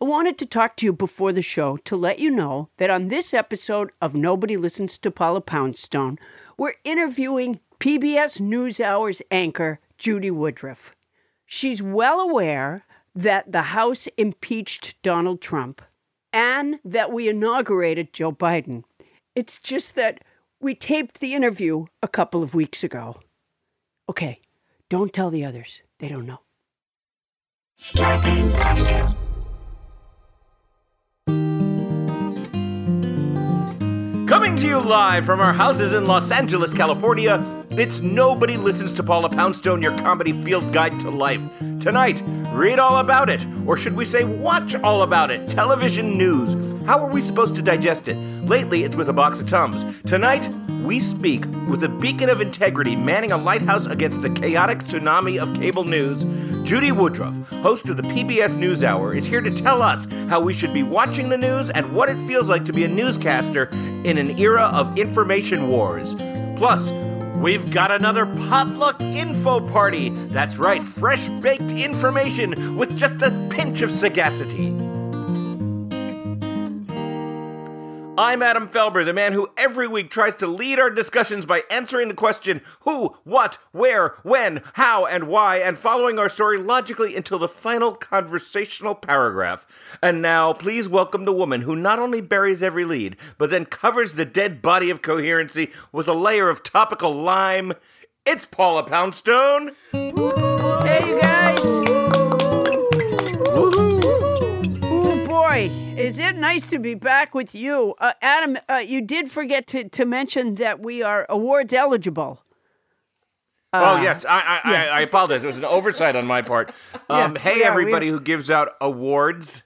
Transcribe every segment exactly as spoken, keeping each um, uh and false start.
I wanted to talk to you before the show to let you know that on this episode of Nobody Listens to Paula Poundstone, we're interviewing P B S NewsHour's anchor, Judy Woodruff. She's well aware that the House impeached Donald Trump and that we inaugurated Joe Biden. It's just that we taped the interview a couple of weeks ago. Okay, don't tell the others. They don't know. Scarpins Avenue. Coming to you live from our houses in Los Angeles, California, it's Nobody Listens to Paula Poundstone, your comedy field guide to life. Tonight, read all about it, or should we say watch all about it, television news. How are we supposed to digest it? Lately, it's with a box of Tums. Tonight, we speak with a beacon of integrity manning a lighthouse against the chaotic tsunami of cable news. Judy Woodruff, host of the P B S NewsHour, is here to tell us how we should be watching the news and what it feels like to be a newscaster in an era of information wars. Plus, we've got another potluck info party. That's right, fresh-baked information with just a pinch of sagacity. I'm Adam Felber, the man who every week tries to lead our discussions by answering the question, who, what, where, when, how, and why, and following our story logically until the final conversational paragraph. And now, please welcome the woman who not only buries every lead, but then covers the dead body of coherency with a layer of topical lime. It's Paula Poundstone. Hey, you guys. Is it nice to be back with you? Uh, Adam, uh, you did forget to, to mention that we are awards eligible. Uh, oh, yes. I I, yeah. I I apologize. It was an oversight on my part. Um, yeah, hey, everybody we... who gives out awards,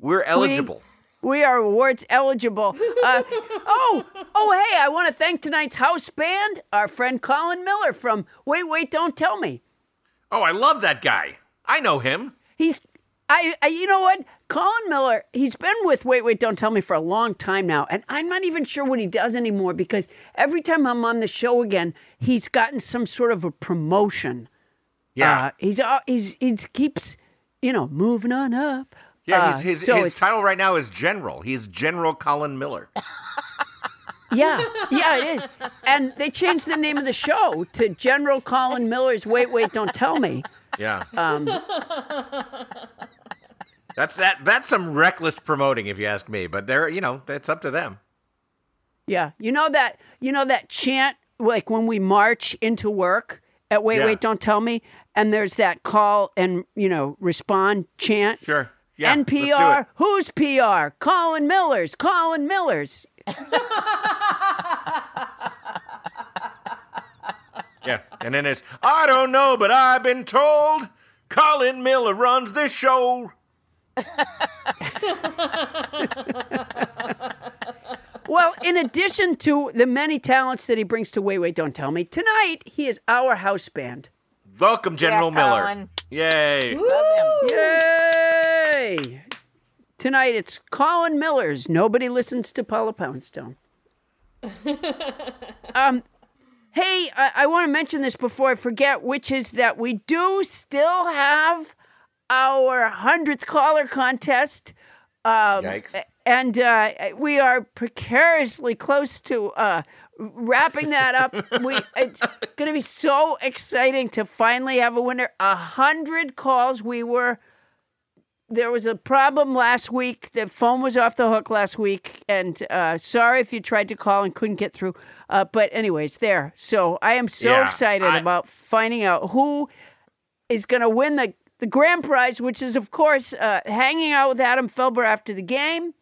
we're eligible. We, we are awards eligible. Uh, oh, oh, hey, I want to thank tonight's house band, our friend Colin Miller from Wait, Wait, Don't Tell Me. Oh, I love that guy. I know him. He's... I, I, you know what? Colin Miller, he's been with Wait, Wait, Don't Tell Me for a long time now, and I'm not even sure what he does anymore because every time I'm on the show again, he's gotten some sort of a promotion. Yeah. Uh, he's uh, he's he's keeps, you know, moving on up. Yeah, uh, his, his, so his title right now is General. He's General Colin Miller. Yeah, yeah, it is. And they changed the name of the show to General Colin Miller's Wait, Wait, Don't Tell Me. Yeah. Um, that's that. That's some reckless promoting, if you ask me. But they're, you know, that's up to them. Yeah, you know that. You know that chant, like when we march into work at Wait, yeah. Wait, Don't Tell Me, and there's that call and you know respond chant. Sure. Yeah. N P R. Who's P R? Colin Miller's. Colin Miller's. Yeah, and then it's, I don't know, but I've been told Colin Miller runs this show. Well, in addition to the many talents that he brings to Wait, Wait, Don't Tell Me, tonight he is our house band. Welcome, General yeah, Miller. Colin. Yay. Woo! Yay. Tonight it's Colin Miller's Nobody Listens to Paula Poundstone. um... Hey, I, I want to mention this before I forget, which is that we do still have our hundredth caller contest. Um, Yikes. And uh, we are precariously close to uh, wrapping that up. We It's going to be so exciting to finally have a winner. A hundred calls. We were, there was a problem last week. The phone was off the hook last week. And uh, sorry if you tried to call and couldn't get through. Uh, but anyways, there. So I am so yeah, excited I... about finding out who is going to win the, the grand prize, which is, of course, uh, hanging out with Adam Felber after the game.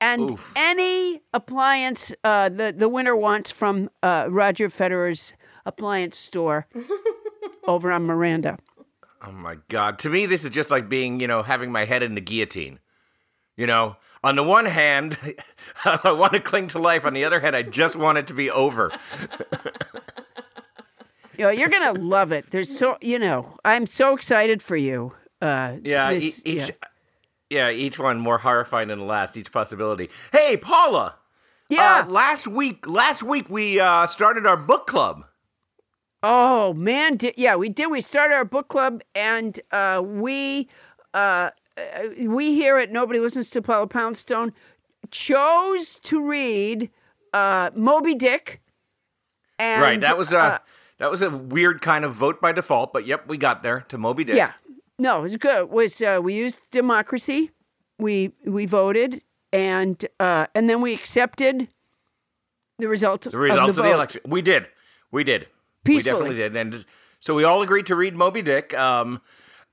And Oof. any appliance uh, the, the winner wants from uh, Roger Federer's appliance store over on Miranda. Oh, my God. To me, this is just like being, you know, having my head in the guillotine. You know, on the one hand, I want to cling to life. On the other hand, I just want it to be over. You know, you're going to love it. There's so, you know, I'm so excited for you. Uh, yeah, this, e- each... Yeah. Yeah, each one more horrifying than the last, each possibility. Hey, Paula. Yeah. Uh, last week, last week we uh, started our book club. Oh, man. Did, yeah, we did. We started our book club, and uh, we uh, we here at Nobody Listens to Paula Poundstone chose to read uh, Moby Dick. And, right. That was, a, uh, that was a weird kind of vote by default, but yep, we got there to Moby Dick. Yeah. No, it was good. It was uh, we used democracy, we we voted, and uh, and then we accepted the results. The results of the, of the election. We did, we did, peacefully. We definitely did, and so we all agreed to read Moby Dick. Um,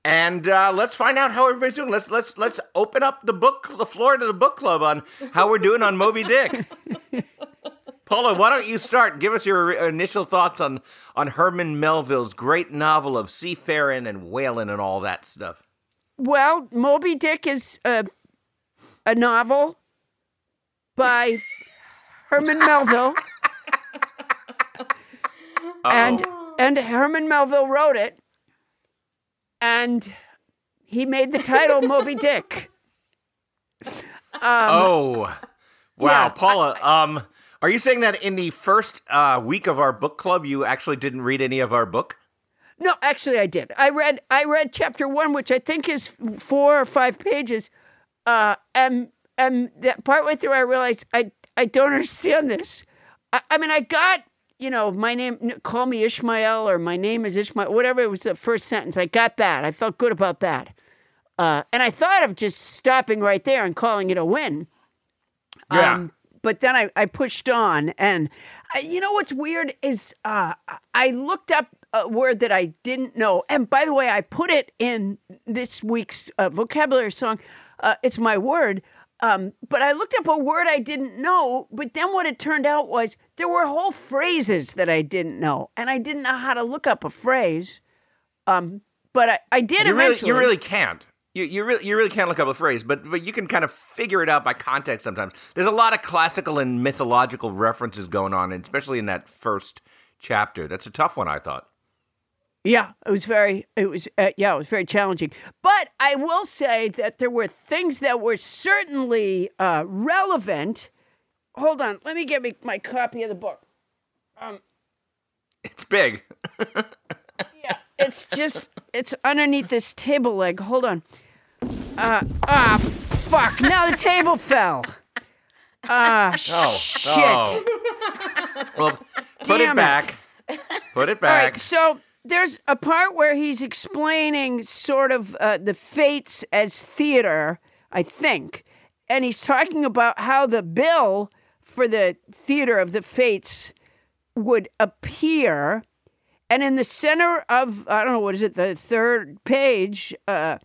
and uh, let's find out how everybody's doing. Let's let's let's open up the book, the floor to the book club on how we're doing on Moby Dick. Paula, why don't you start? Give us your initial thoughts on, on Herman Melville's great novel of seafaring and whaling and all that stuff. Well, Moby Dick is a, a novel by Herman Melville. and and Herman Melville wrote it. And he made the title Moby Dick. Um, oh, wow. Yeah, Paula, I, um... Are you saying that in the first uh, week of our book club, you actually didn't read any of our book? No, actually, I did. I read I read chapter one, which I think is four or five pages, uh, and and that partway through, I realized I I don't understand this. I, I mean, I got you know my name, call me Ishmael, or my name is Ishmael, whatever it was. The first sentence, I got that. I felt good about that, uh, and I thought of just stopping right there and calling it a win. Yeah. Um, But then I, I pushed on, and I, you know what's weird is uh, I looked up a word that I didn't know. And by the way, I put it in this week's uh, vocabulary song. Uh, it's my word. Um, but I looked up a word I didn't know, but then what it turned out was there were whole phrases that I didn't know, and I didn't know how to look up a phrase. Um, but I, I did you eventually. Really, you really can't. You you really you really can't look up a phrase, but but you can kind of figure it out by context sometimes. There's a lot of classical and mythological references going on, especially in that first chapter. That's a tough one, I thought. Yeah, it was very it was uh, yeah, it was very challenging. But I will say that there were things that were certainly uh, relevant. Hold on, let me get me my copy of the book. Um, it's big. Yeah, it's just it's underneath this table leg. Hold on. Uh, ah, fuck! Now the table fell. Ah, uh, oh, shit! Oh. Well, put Damn it back. It. Put it back. All right, so there's a part where he's explaining sort of uh, the fates as theater, I think, and he's talking about how the bill for the theater of the fates would appear. And in the center of, I don't know, what is it, the third page, uh,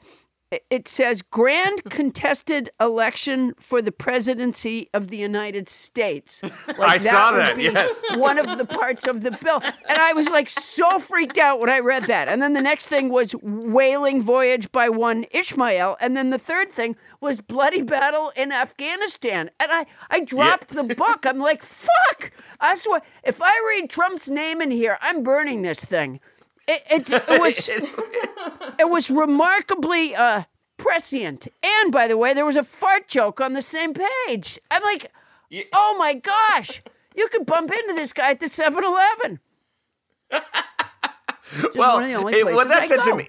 it says, grand contested election for the presidency of the United States. Like, I that saw that, yes. One of the parts of the bill. And I was like so freaked out when I read that. And then the next thing was whaling voyage by one Ishmael. And then the third thing was bloody battle in Afghanistan. And I, I dropped yeah. the book. I'm like, fuck! I swear, if I read Trump's name in here, I'm burning this thing. It, it, it was it was remarkably uh, prescient. And, by the way, there was a fart joke on the same page. I'm like, yeah. oh, my gosh. You could bump into this guy at the seven eleven. Well, one of the only places it, well, that I said go. to me,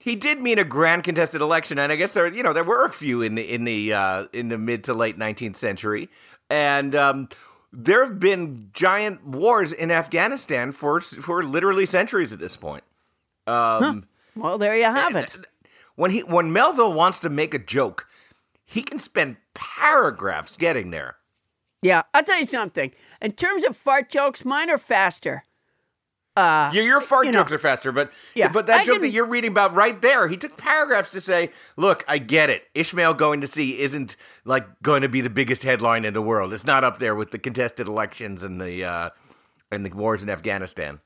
He did mean a grand contested election, and I guess there, you know, there were a few in the in the uh, in the mid to late nineteenth century, and um, there have been giant wars in Afghanistan for for literally centuries at this point. Um, huh. Well, there you have it. When he when Melville wants to make a joke, he can spend paragraphs getting there. Yeah, I'll tell you something. In terms of fart jokes, mine are faster. Uh, your, your fart you jokes know. are faster, but yeah. but that I joke didn't... that you're reading about right there, he took paragraphs to say, look, I get it. Ishmael going to sea isn't, like, going to be the biggest headline in the world. It's not up there with the contested elections and the uh, and the wars in Afghanistan.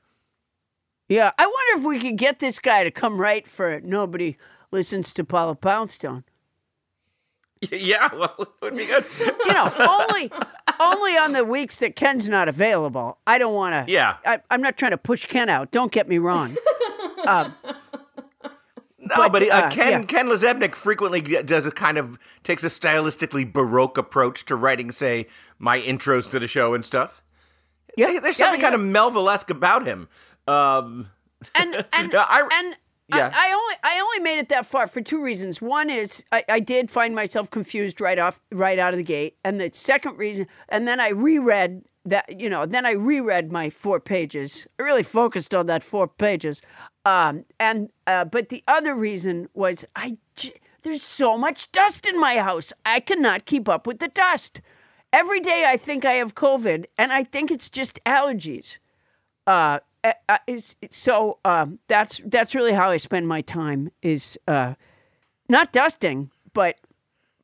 Yeah, I wonder if we could get this guy to come write for Nobody Listens to Paula Poundstone. Yeah, well, it would be good. you know, only... Only on the weeks that Ken's not available. I don't want to. Yeah. I, I'm not trying to push Ken out. Don't get me wrong. um, no, but, but uh, uh, Ken yeah. Ken LeZebnik frequently does a kind of takes a stylistically baroque approach to writing, say, my intros to the show and stuff. Yeah, there's something yeah, kind yeah. of Melville-esque about him. Um, and and I, and yeah. I, I only I only made it that far for two reasons. One is I, I did find myself confused right off right out of the gate, and the second reason, and then I reread that you know, then I reread my four pages. I really focused on that four pages, um, and uh, but the other reason was I there's so much dust in my house. I cannot keep up with the dust. Every day I think I have COVID, and I think it's just allergies. Uh, Uh, is, so um, that's that's really how I spend my time is uh, not dusting, but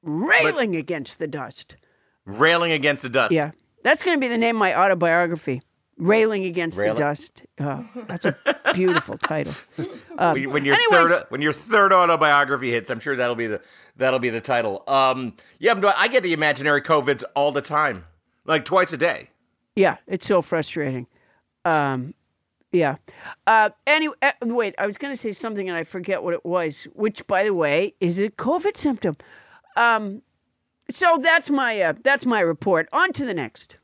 railing but against the dust. Railing against the dust. Yeah. That's going to be the name of my autobiography, Railing Against railing. the Dust. Uh, that's a beautiful title. Um, when, your anyways, third, when your third autobiography hits, I'm sure that'll be the that'll be the title. Um, yeah, I get the imaginary COVIDs all the time, like twice a day. Yeah, it's so frustrating. Um Yeah. Uh, anyway, uh, wait, I was going to say something and I forget what it was, which, by the way, is a COVID symptom. Um, so that's my uh, that's my report. On to the next.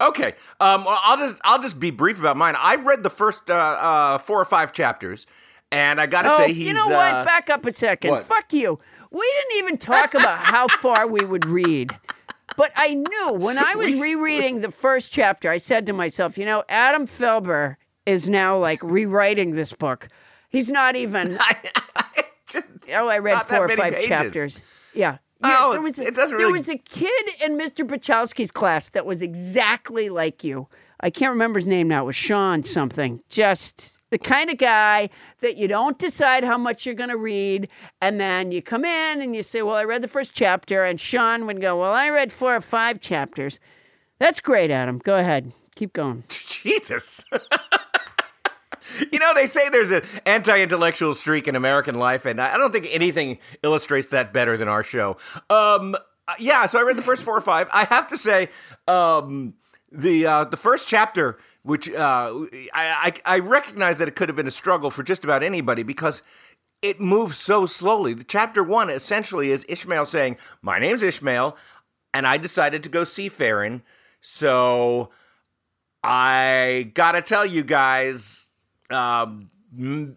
Okay. Um, I'll just I'll just be brief about mine. I read the first uh, uh, four or five chapters, and I got to oh, say he's... You know what? Uh, Back up a second. What? Fuck you. We didn't even talk about how far we would read. But I knew when I was rereading the first chapter, I said to myself, you know, Adam Felber is now, like, rewriting this book. He's not even... I, I just, oh, I read four or five pages. chapters. Yeah. Oh, yeah, there was, it doesn't there really... was a kid in Mister Pachowski's class that was exactly like you. I can't remember his name now. It was Sean something. Just the kind of guy that you don't decide how much you're going to read, and then you come in and you say, well, I read the first chapter, and Sean would go, well, I read four or five chapters. That's great, Adam. Go ahead. Keep going. Jesus. You know, they say there's an anti-intellectual streak in American life, and I don't think anything illustrates that better than our show. Um, yeah, so I read the first four or five. I have to say, um, the uh, the first chapter, which uh, I, I, I recognize that it could have been a struggle for just about anybody because it moves so slowly. The chapter one essentially is Ishmael saying, my name's Ishmael, and I decided to go seafaring, so I gotta tell you guys... Um,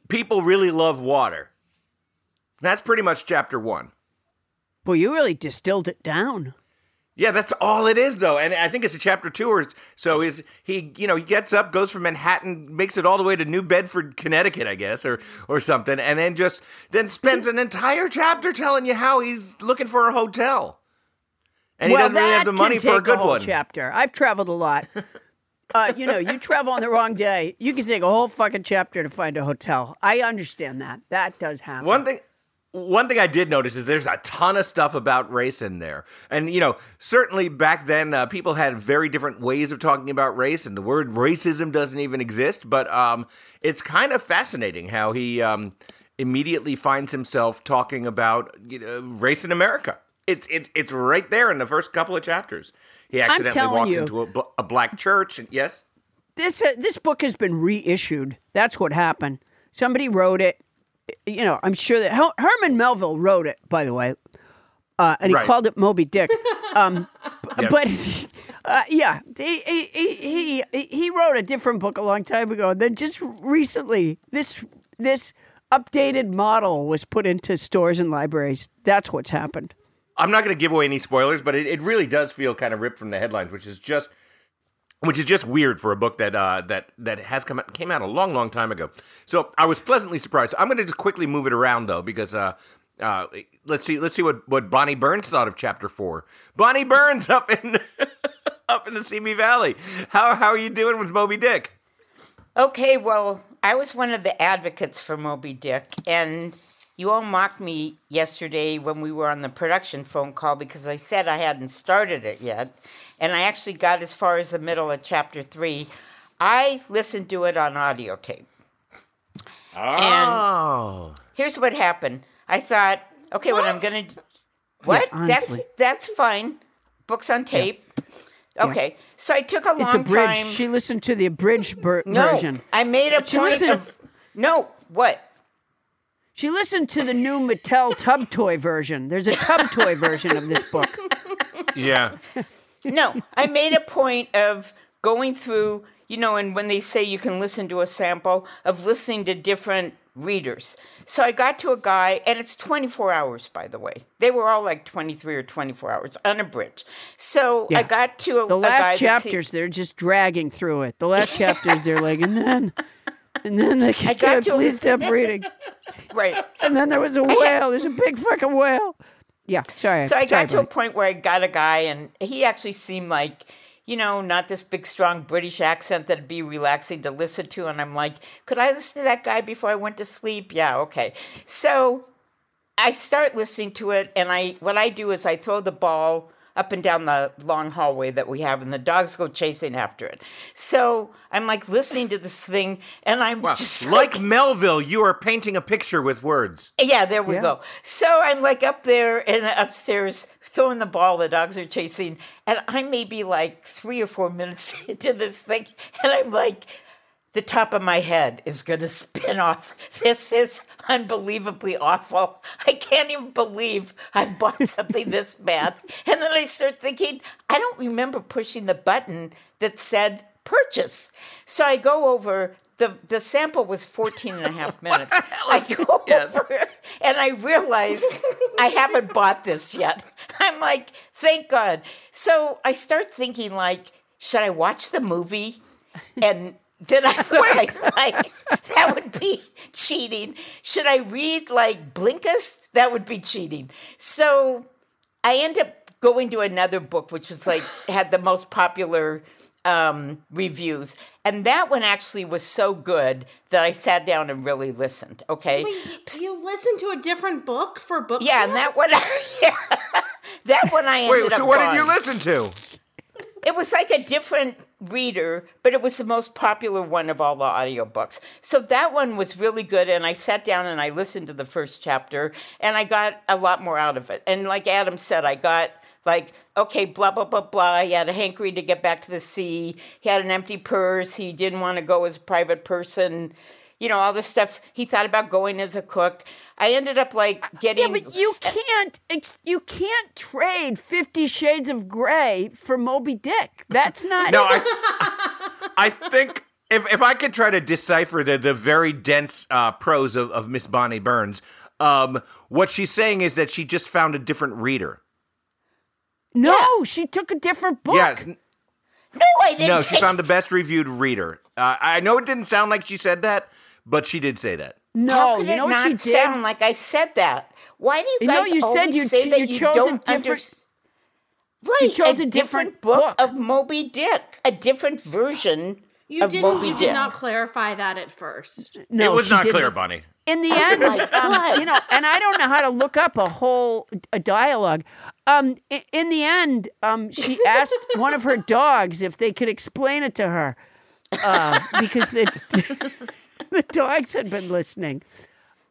people really love water. That's pretty much chapter one. Well, you really distilled it down. Yeah, that's all it is, though. And I think it's a chapter two or so. Is he, you know, he gets up, goes from Manhattan, makes it all the way to New Bedford, Connecticut, I guess, or or something, and then just then spends an entire chapter telling you how he's looking for a hotel, and well, he doesn't really have the money for a good a whole one. Chapter. I've traveled a lot. Uh, you know, you travel on the wrong day. You can take a whole fucking chapter to find a hotel. I understand that. That does happen. One thing, one thing I did notice is there's a ton of stuff about race in there. And, you know, certainly back then uh, people had very different ways of talking about race, and the word racism doesn't even exist. But um, it's kind of fascinating how he um, immediately finds himself talking about you know, race in America. It's it's it's right there in the first couple of chapters. He accidentally walks you, into a, bl- a black church. And, yes, this uh, this book has been reissued. That's what happened. Somebody wrote it. You know, I'm sure that Hel- Herman Melville wrote it. By the way, uh, and he right. called it Moby Dick. Um, yeah. But uh, yeah, he he he he wrote a different book a long time ago. And then just recently, this this updated model was put into stores and libraries. That's what's happened. I'm not going to give away any spoilers, but it, it really does feel kind of ripped from the headlines, which is just which is just weird for a book that uh, that that has come out, came out a long, long time ago. So I was pleasantly surprised. So I'm going to just quickly move it around though, because uh, uh, let's see let's see what, what Bonnie Burns thought of Chapter Four. Bonnie Burns up in up in the Simi Valley. How how are you doing with Moby Dick? Okay, well, I was one of the advocates for Moby Dick, and you all mocked me yesterday when we were on the production phone call because I said I hadn't started it yet, and I actually got as far as the middle of Chapter three. I listened to it on audio tape. Oh. And here's what happened. I thought, okay, what, what I'm going to do... What? Yeah, that's, that's fine. Books on tape. Yeah. Okay, so I took a long it's abridged. Time. She listened to the abridged ber- no, version. I made a she point listened- of... No, what? She listened to the new Mattel tub toy version. There's a tub toy version of this book. Yeah. No, I made a point of going through, you know, and when they say you can listen to a sample, of listening to different readers. So I got to a guy, and it's twenty-four hours, by the way. They were all like twenty-three or twenty-four hours, unabridged. So yeah. I got to a, the last a guy chapters, he, they're just dragging through it. The last chapters, they're like, and then, and then they can, can I please stop reading. Right. And then there was a whale. There's a big fucking whale. Yeah, sorry. So I sorry, got to buddy. a point where I got a guy, and he actually seemed like, you know, not this big, strong British accent that'd be relaxing to listen to. And I'm like, could I listen to that guy before I went to sleep? Yeah, okay. So I start listening to it, and I what I do is I throw the ball up and down the long hallway that we have, and the dogs go chasing after it. So I'm like listening to this thing, and I'm wow. just like, like Melville, you are painting a picture with words. Yeah, there we yeah. go. So I'm like up there and upstairs throwing the ball, the dogs are chasing, and I may be like three or four minutes into this thing, and I'm like, the top of my head is going to spin off. This is unbelievably awful. I can't even believe I bought something this bad. And then I start thinking, I don't remember pushing the button that said purchase. So I go over, the the sample was fourteen and a half minutes. I go yes. over and I realize I haven't bought this yet. I'm like, thank God. So I start thinking like, should I watch the movie? And then I realized, like, that would be cheating. Should I read, like, Blinkist? That would be cheating. So I end up going to another book, which was, like, had the most popular um, reviews. And that one actually was so good that I sat down and really listened, okay? Wait, you, you listened to a different book for book Yeah, club? And that one, yeah, that one I ended Wait, so up what buying. Did you listen to? It was like a different reader, but it was the most popular one of all the audiobooks. So that one was really good, and I sat down and I listened to the first chapter, and I got a lot more out of it. And like Adam said, I got like, okay, blah, blah, blah, blah. He had a hankering to get back to the sea. He had an empty purse. He didn't want to go as a private person. You know, all this stuff. He thought about going as a cook. I ended up, like, getting... Yeah, but you can't, it's, you can't trade Fifty Shades of Grey for Moby Dick. That's not... No, I, I think... If if I could try to decipher the, the very dense uh, prose of, of Miss Bonnie Burns, um, what she's saying is that she just found a different reader. No, yeah. She took a different book. Yes. No, I didn't. No, she take... found the best-reviewed reader. Uh, I know it didn't sound like she said that, but she did say that. No, you know what she did? How could it not sound like I said that? Why do you guys you know, you always said you say ch- that you, you don't different... understand? Right, you chose a, a different, different book, book of Moby Dick, a different version you of Moby you Dick. You did not clarify that at first. No, it was not clear, Bonnie. In the end, um, you know, and I don't know how to look up a whole a dialogue. Um, in, in the end, um, she asked one of her dogs if they could explain it to her uh, because the, the dogs had been listening.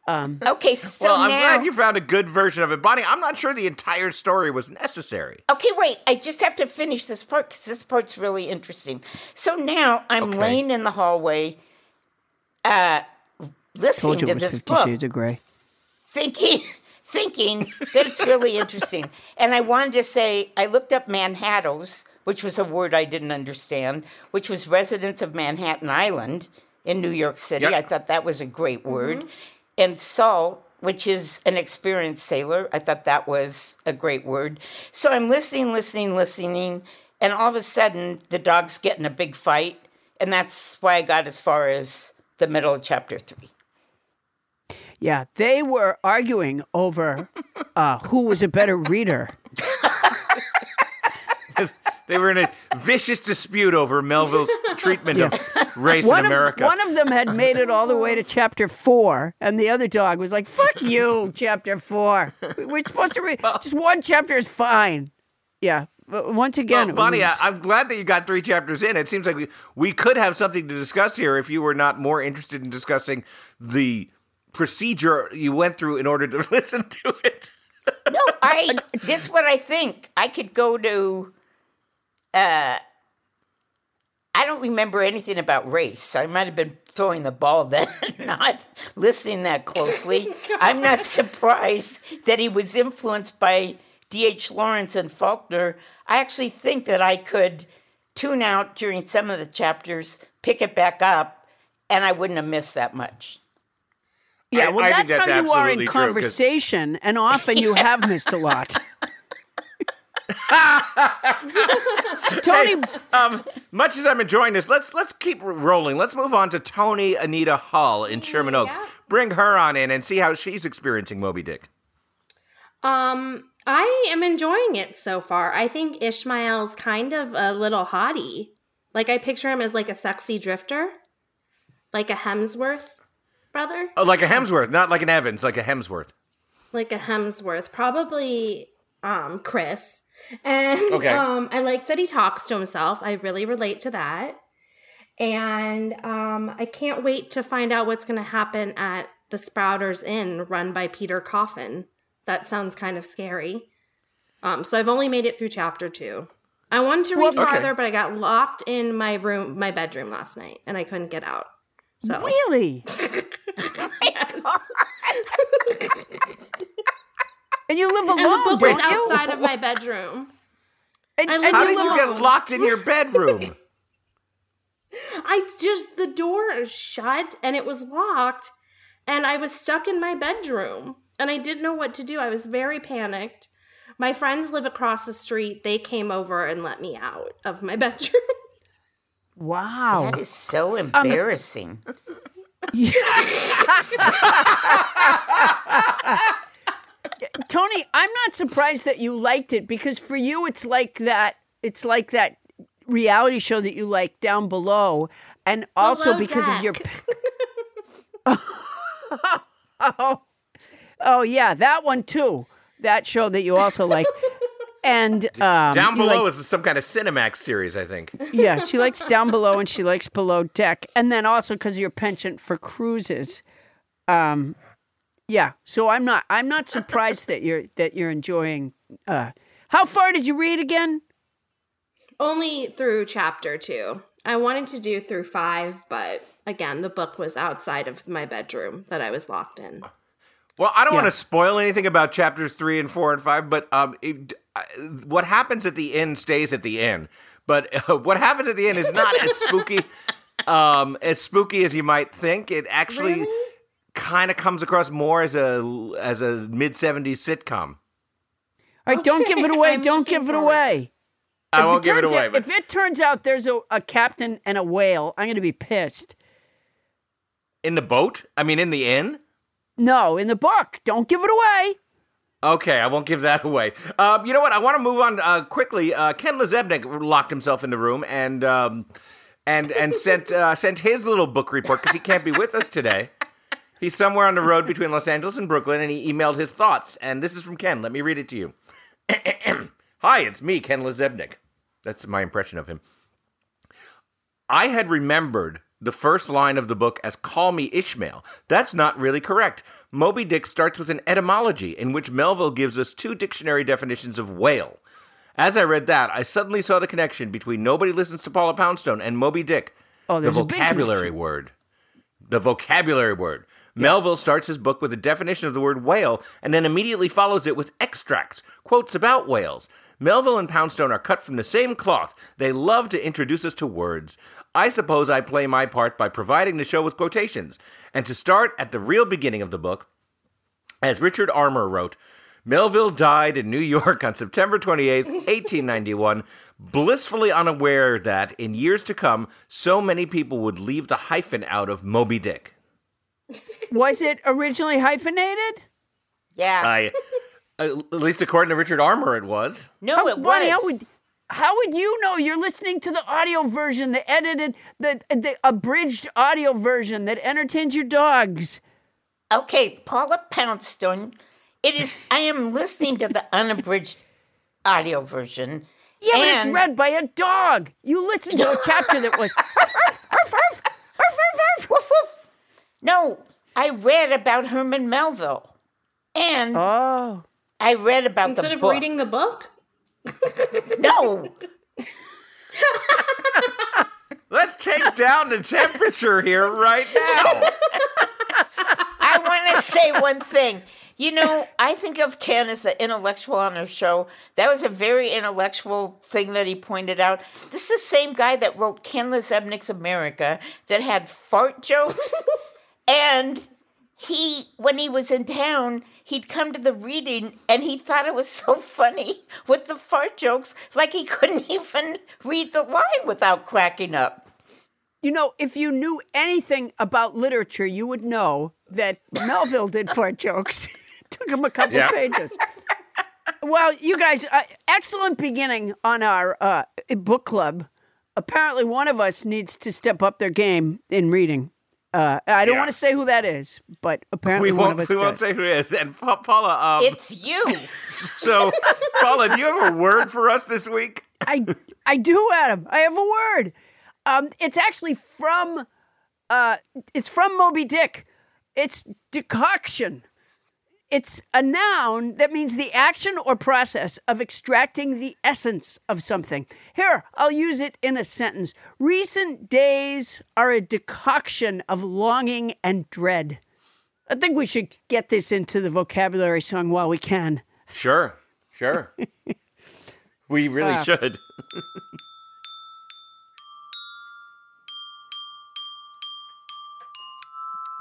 Um, okay, so well, I'm now, glad you found a good version of it. Bonnie, I'm not sure the entire story was necessary. Okay, wait. I just have to finish this part because this part's really interesting. So now I'm okay. laying in the hallway, uh, listening to this book, Shades of Grey. thinking thinking that it's really interesting. And I wanted to say, I looked up Manhattoes, which was a word I didn't understand, which was residents of Manhattan Island in New York City. Yep. I thought that was a great word. Mm-hmm. and salt, which is an experienced sailor. I thought that was a great word. So I'm listening, listening, listening, and all of a sudden, the dogs get in a big fight, and that's why I got as far as the middle of chapter three. Yeah, they were arguing over uh, who was a better reader. They were in a vicious dispute over Melville's treatment yeah. of race one in America. Of, one of them had made it all the way to chapter four, and the other dog was like, fuck you, chapter four. We're supposed to read, just one chapter is fine. Yeah. But once again, well, Bonnie, was... I, I'm glad that you got three chapters in. It seems like we, we could have something to discuss here if you were not more interested in discussing the procedure you went through in order to listen to it. No, I. This is what I think. I could go to. Uh, I don't remember anything about race. I might have been throwing the ball then, not listening that closely. I'm not surprised that he was influenced by D H Lawrence and Faulkner. I actually think that I could tune out during some of the chapters, pick it back up, and I wouldn't have missed that much. Yeah, I, well, I that's, that's how you are in conversation, true, and often you yeah. have missed a lot. Tony, hey, um, much as I'm enjoying this, let's let's keep rolling. Let's move on to Tony Anita Hull in Sherman Oaks. Yeah. Bring her on in and see how she's experiencing Moby Dick. Um, I am enjoying it so far. I think Ishmael's kind of a little hottie. Like, I picture him as like a sexy drifter, like a Hemsworth brother. Oh, like a Hemsworth, not like an Evans, like a Hemsworth. Like a Hemsworth, probably. Um, Chris. And okay. um, I like that he talks to himself. I really relate to that. And um, I can't wait to find out what's going to happen at the Sprouters Inn run by Peter Coffin. That sounds kind of scary. Um, so I've only made it through chapter two. I wanted to read well, farther, okay. but I got locked in my room, my bedroom last night, and I couldn't get out. So really? And you live alone, and the book was outside of my bedroom. And, and how did you alone. get locked in your bedroom? I just, the door shut and it was locked and I was stuck in my bedroom and I didn't know what to do. I was very panicked. My friends live across the street. They came over and let me out of my bedroom. Wow. That is so embarrassing. Um, Tony, I'm not surprised that you liked it, because for you it's like that it's like that reality show that you like, Down Below, and also Below because Deck. of your oh, oh, oh yeah, that one too. That show that you also like. And um, Down Below like, is some kind of Cinemax series, I think. Yeah, she likes Down Below and she likes Below Deck. And then also because of your penchant for cruises. Um Yeah, so I'm not. I'm not surprised that you're that you're enjoying. Uh, how far did you read again? Only through chapter two. I wanted to do through five, but again, the book was outside of my bedroom that I was locked in. Well, I don't yeah. want to spoil anything about chapters three and four and five, but um, it, uh, what happens at the end stays at the end. But uh, what happens at the end is not as spooky, um, as spooky as you might think. It actually. Really? Kind of comes across more as a as a mid seventies sitcom. All right, okay. Don't give it away. I'm don't give it away. I if won't give it away. Out, but... If it turns out there's a, a captain and a whale, I'm going to be pissed. In the boat? I mean, in the inn? No, in the book. Don't give it away. Okay, I won't give that away. Um, you know what? I want to move on uh, quickly. Uh, Ken LeZebnik locked himself in the room and um, and and sent uh, sent his little book report because he can't be with us today. He's somewhere on the road between Los Angeles and Brooklyn, and he emailed his thoughts. And this is from Ken. Let me read it to you. Hi, it's me, Ken LeZebnik. That's my impression of him. I had remembered the first line of the book as Call Me Ishmael. That's not really correct. Moby Dick starts with an etymology in which Melville gives us two dictionary definitions of whale. As I read that, I suddenly saw the connection between Nobody Listens to Paula Poundstone and Moby Dick, oh, the vocabulary word. The vocabulary word. Melville starts his book with a definition of the word whale and then immediately follows it with extracts, quotes about whales. Melville and Poundstone are cut from the same cloth. They love to introduce us to words. I suppose I play my part by providing the show with quotations. And to start at the real beginning of the book, as Richard Armour wrote, Melville died in New York on September twenty-eighth, eighteen ninety-one, blissfully unaware that, in years to come, so many people would leave the hyphen out of Moby Dick. Was it originally hyphenated? Yeah. I, at least according to Richard Armour, it was. No, it Bonnie, was. How would, how would you know? You're listening to the audio version, the edited, the, the abridged audio version that entertains your dogs. Okay, Paula Poundstone... It is. I am listening to the unabridged audio version. Yeah, but it's read by a dog. You listened to a chapter that was... No, I read about Herman Melville. And oh. I read about Instead the book. Instead of reading the book? No. Let's take down the temperature here right now. I want to say one thing. You know, I think of Ken as an intellectual on her show. That was a very intellectual thing that he pointed out. This is the same guy that wrote Ken LeZebnik's America that had fart jokes. And he, when he was in town, he'd come to the reading and he thought it was so funny with the fart jokes, like he couldn't even read the line without cracking up. You know, if you knew anything about literature, you would know that Melville did fart jokes. Took him a couple yeah. pages. Well, you guys, uh, excellent beginning on our uh, book club. Apparently, one of us needs to step up their game in reading. Uh, I don't yeah. want to say who that is, but apparently we one of us. We does. won't say who it is. And pa- Paula, um, it's you. So, Paula, do you have a word for us this week? I I do, Adam. I have a word. Um, it's actually from. Uh, it's from Moby Dick. It's decoction. It's a noun that means the action or process of extracting the essence of something. Here, I'll use it in a sentence. Recent days are a decoction of longing and dread. I think we should get this into the vocabulary song while we can. Sure, sure. We really uh, should.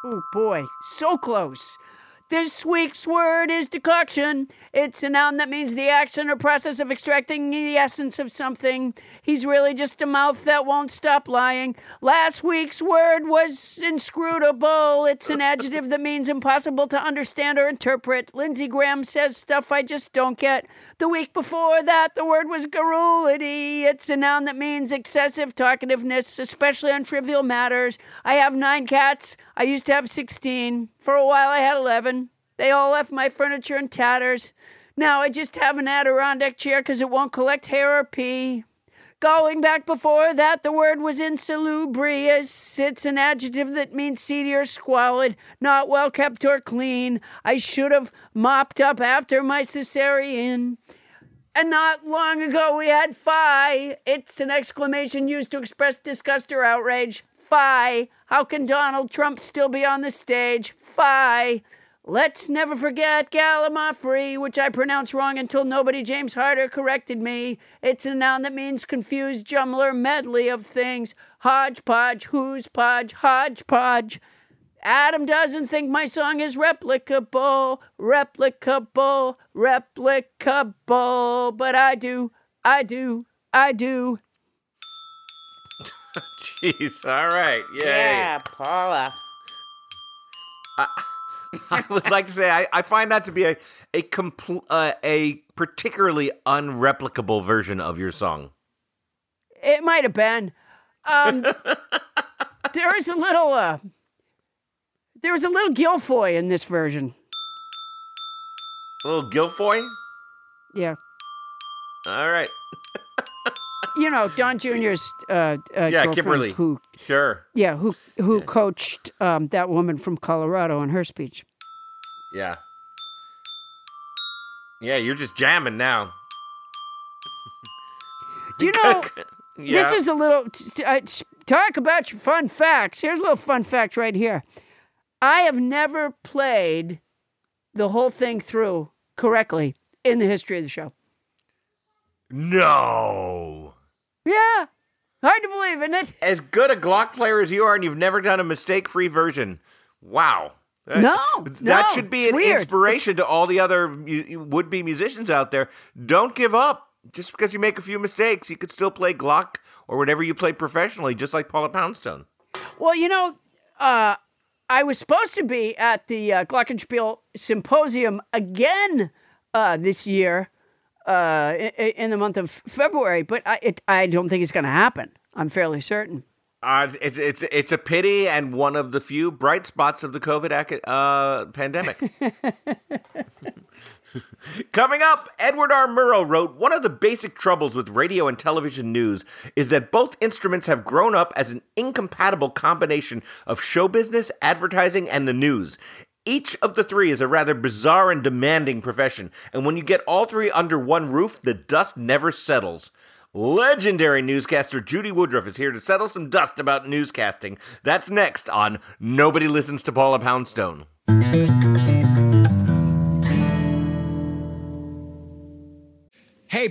Oh, boy. So close. This week's word is decoction. It's a noun that means the action or process of extracting the essence of something. He's really just a mouth that won't stop lying. Last week's word was inscrutable. It's an adjective that means impossible to understand or interpret. Lindsey Graham says stuff I just don't get. The week before that, the word was garrulity. It's a noun that means excessive talkativeness, especially on trivial matters. I have nine cats. I used to have sixteen. For a while, I had eleven. They all left my furniture in tatters. Now I just have an Adirondack chair because it won't collect hair or pee. Going back before that, the word was insalubrious. It's an adjective that means seedy or squalid, not well kept or clean. I should have mopped up after my cesarean. And not long ago, we had phi. It's an exclamation used to express disgust or outrage. Phi. How can Donald Trump still be on the stage? Phi. Let's never forget Gallimafree, which I pronounced wrong until nobody James Harder corrected me. It's a noun that means confused jumbler medley of things. Hodgepodge, who's podge, hodgepodge. Adam doesn't think my song is replicable, replicable, replicable. But I do, I do, I do. Jeez, all right, yay. Yeah, Paula. I, I would like to say I, I find that to be a a, compl- uh, a particularly unreplicable version of your song. It might have been. Um, there is a little uh, there was a little Guilfoyle in this version. A little Guilfoyle? Yeah. All right. You know, Don Junior's uh, uh, yeah, Kimberly. Who, sure. Yeah, who who yeah. coached um, that woman from Colorado in her speech. Yeah. Yeah, you're just jamming now. Do you know, yeah. this is a little, uh, talk about your fun facts. Here's a little fun fact right here. I have never played the whole thing through correctly in the history of the show. No. Yeah, Hard to believe, isn't it? As good a Glock player as you are, and you've never done a mistake-free version. Wow. That, no, that no, should be an weird. inspiration it's... to all the other mu- would-be musicians out there. Don't give up. Just because you make a few mistakes, you could still play Glock or whatever you play professionally, just like Paula Poundstone. Well, you know, uh, I was supposed to be at the uh, Glockenspiel Symposium again uh, this year uh, in, in the month of February, but I, it, I don't think it's going to happen. I'm fairly certain. Uh, it's it's it's a pity and one of the few bright spots of the COVID ac- uh, pandemic. Coming up, Edward R. Murrow wrote, one of the basic troubles with radio and television news is that both instruments have grown up as an incompatible combination of show business, advertising, and the news. Each of the three is a rather bizarre and demanding profession, and when you get all three under one roof, the dust never settles. Legendary newscaster Judy Woodruff is here to settle some dust about newscasting. That's next on Nobody Listens to Paula Poundstone. Hey,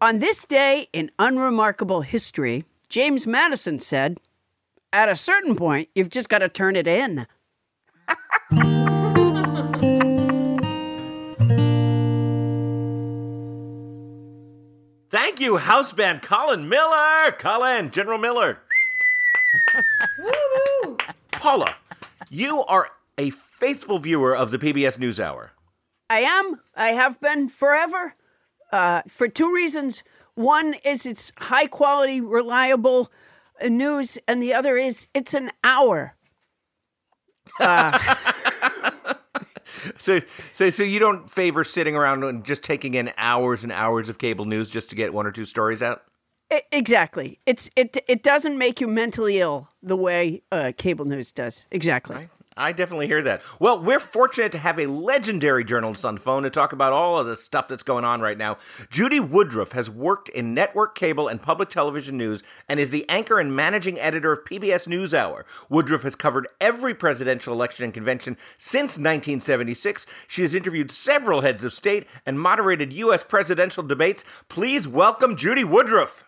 On this day in unremarkable history, James Madison said, "At a certain point, you've just got to turn it in." Thank you, house band Colin Miller. Colin, General Miller. Woo-hoo. Paula, you are a faithful viewer of the P B S NewsHour. I am. I have been forever. Uh, for two reasons. One is it's high-quality, reliable uh, news, and the other is it's an hour. Uh. so, so, so you don't favor sitting around and just taking in hours and hours of cable news just to get one or two stories out? It, exactly. It's it. It doesn't make you mentally ill the way uh, cable news does. Exactly. Right. I definitely hear that. Well, we're fortunate to have a legendary journalist on the phone to talk about all of the stuff that's going on right now. Judy Woodruff has worked in network cable and public television news and is the anchor and managing editor of P B S NewsHour. Woodruff has covered every presidential election and convention since nineteen seventy-six. She has interviewed several heads of state and moderated U S presidential debates. Please welcome Judy Woodruff.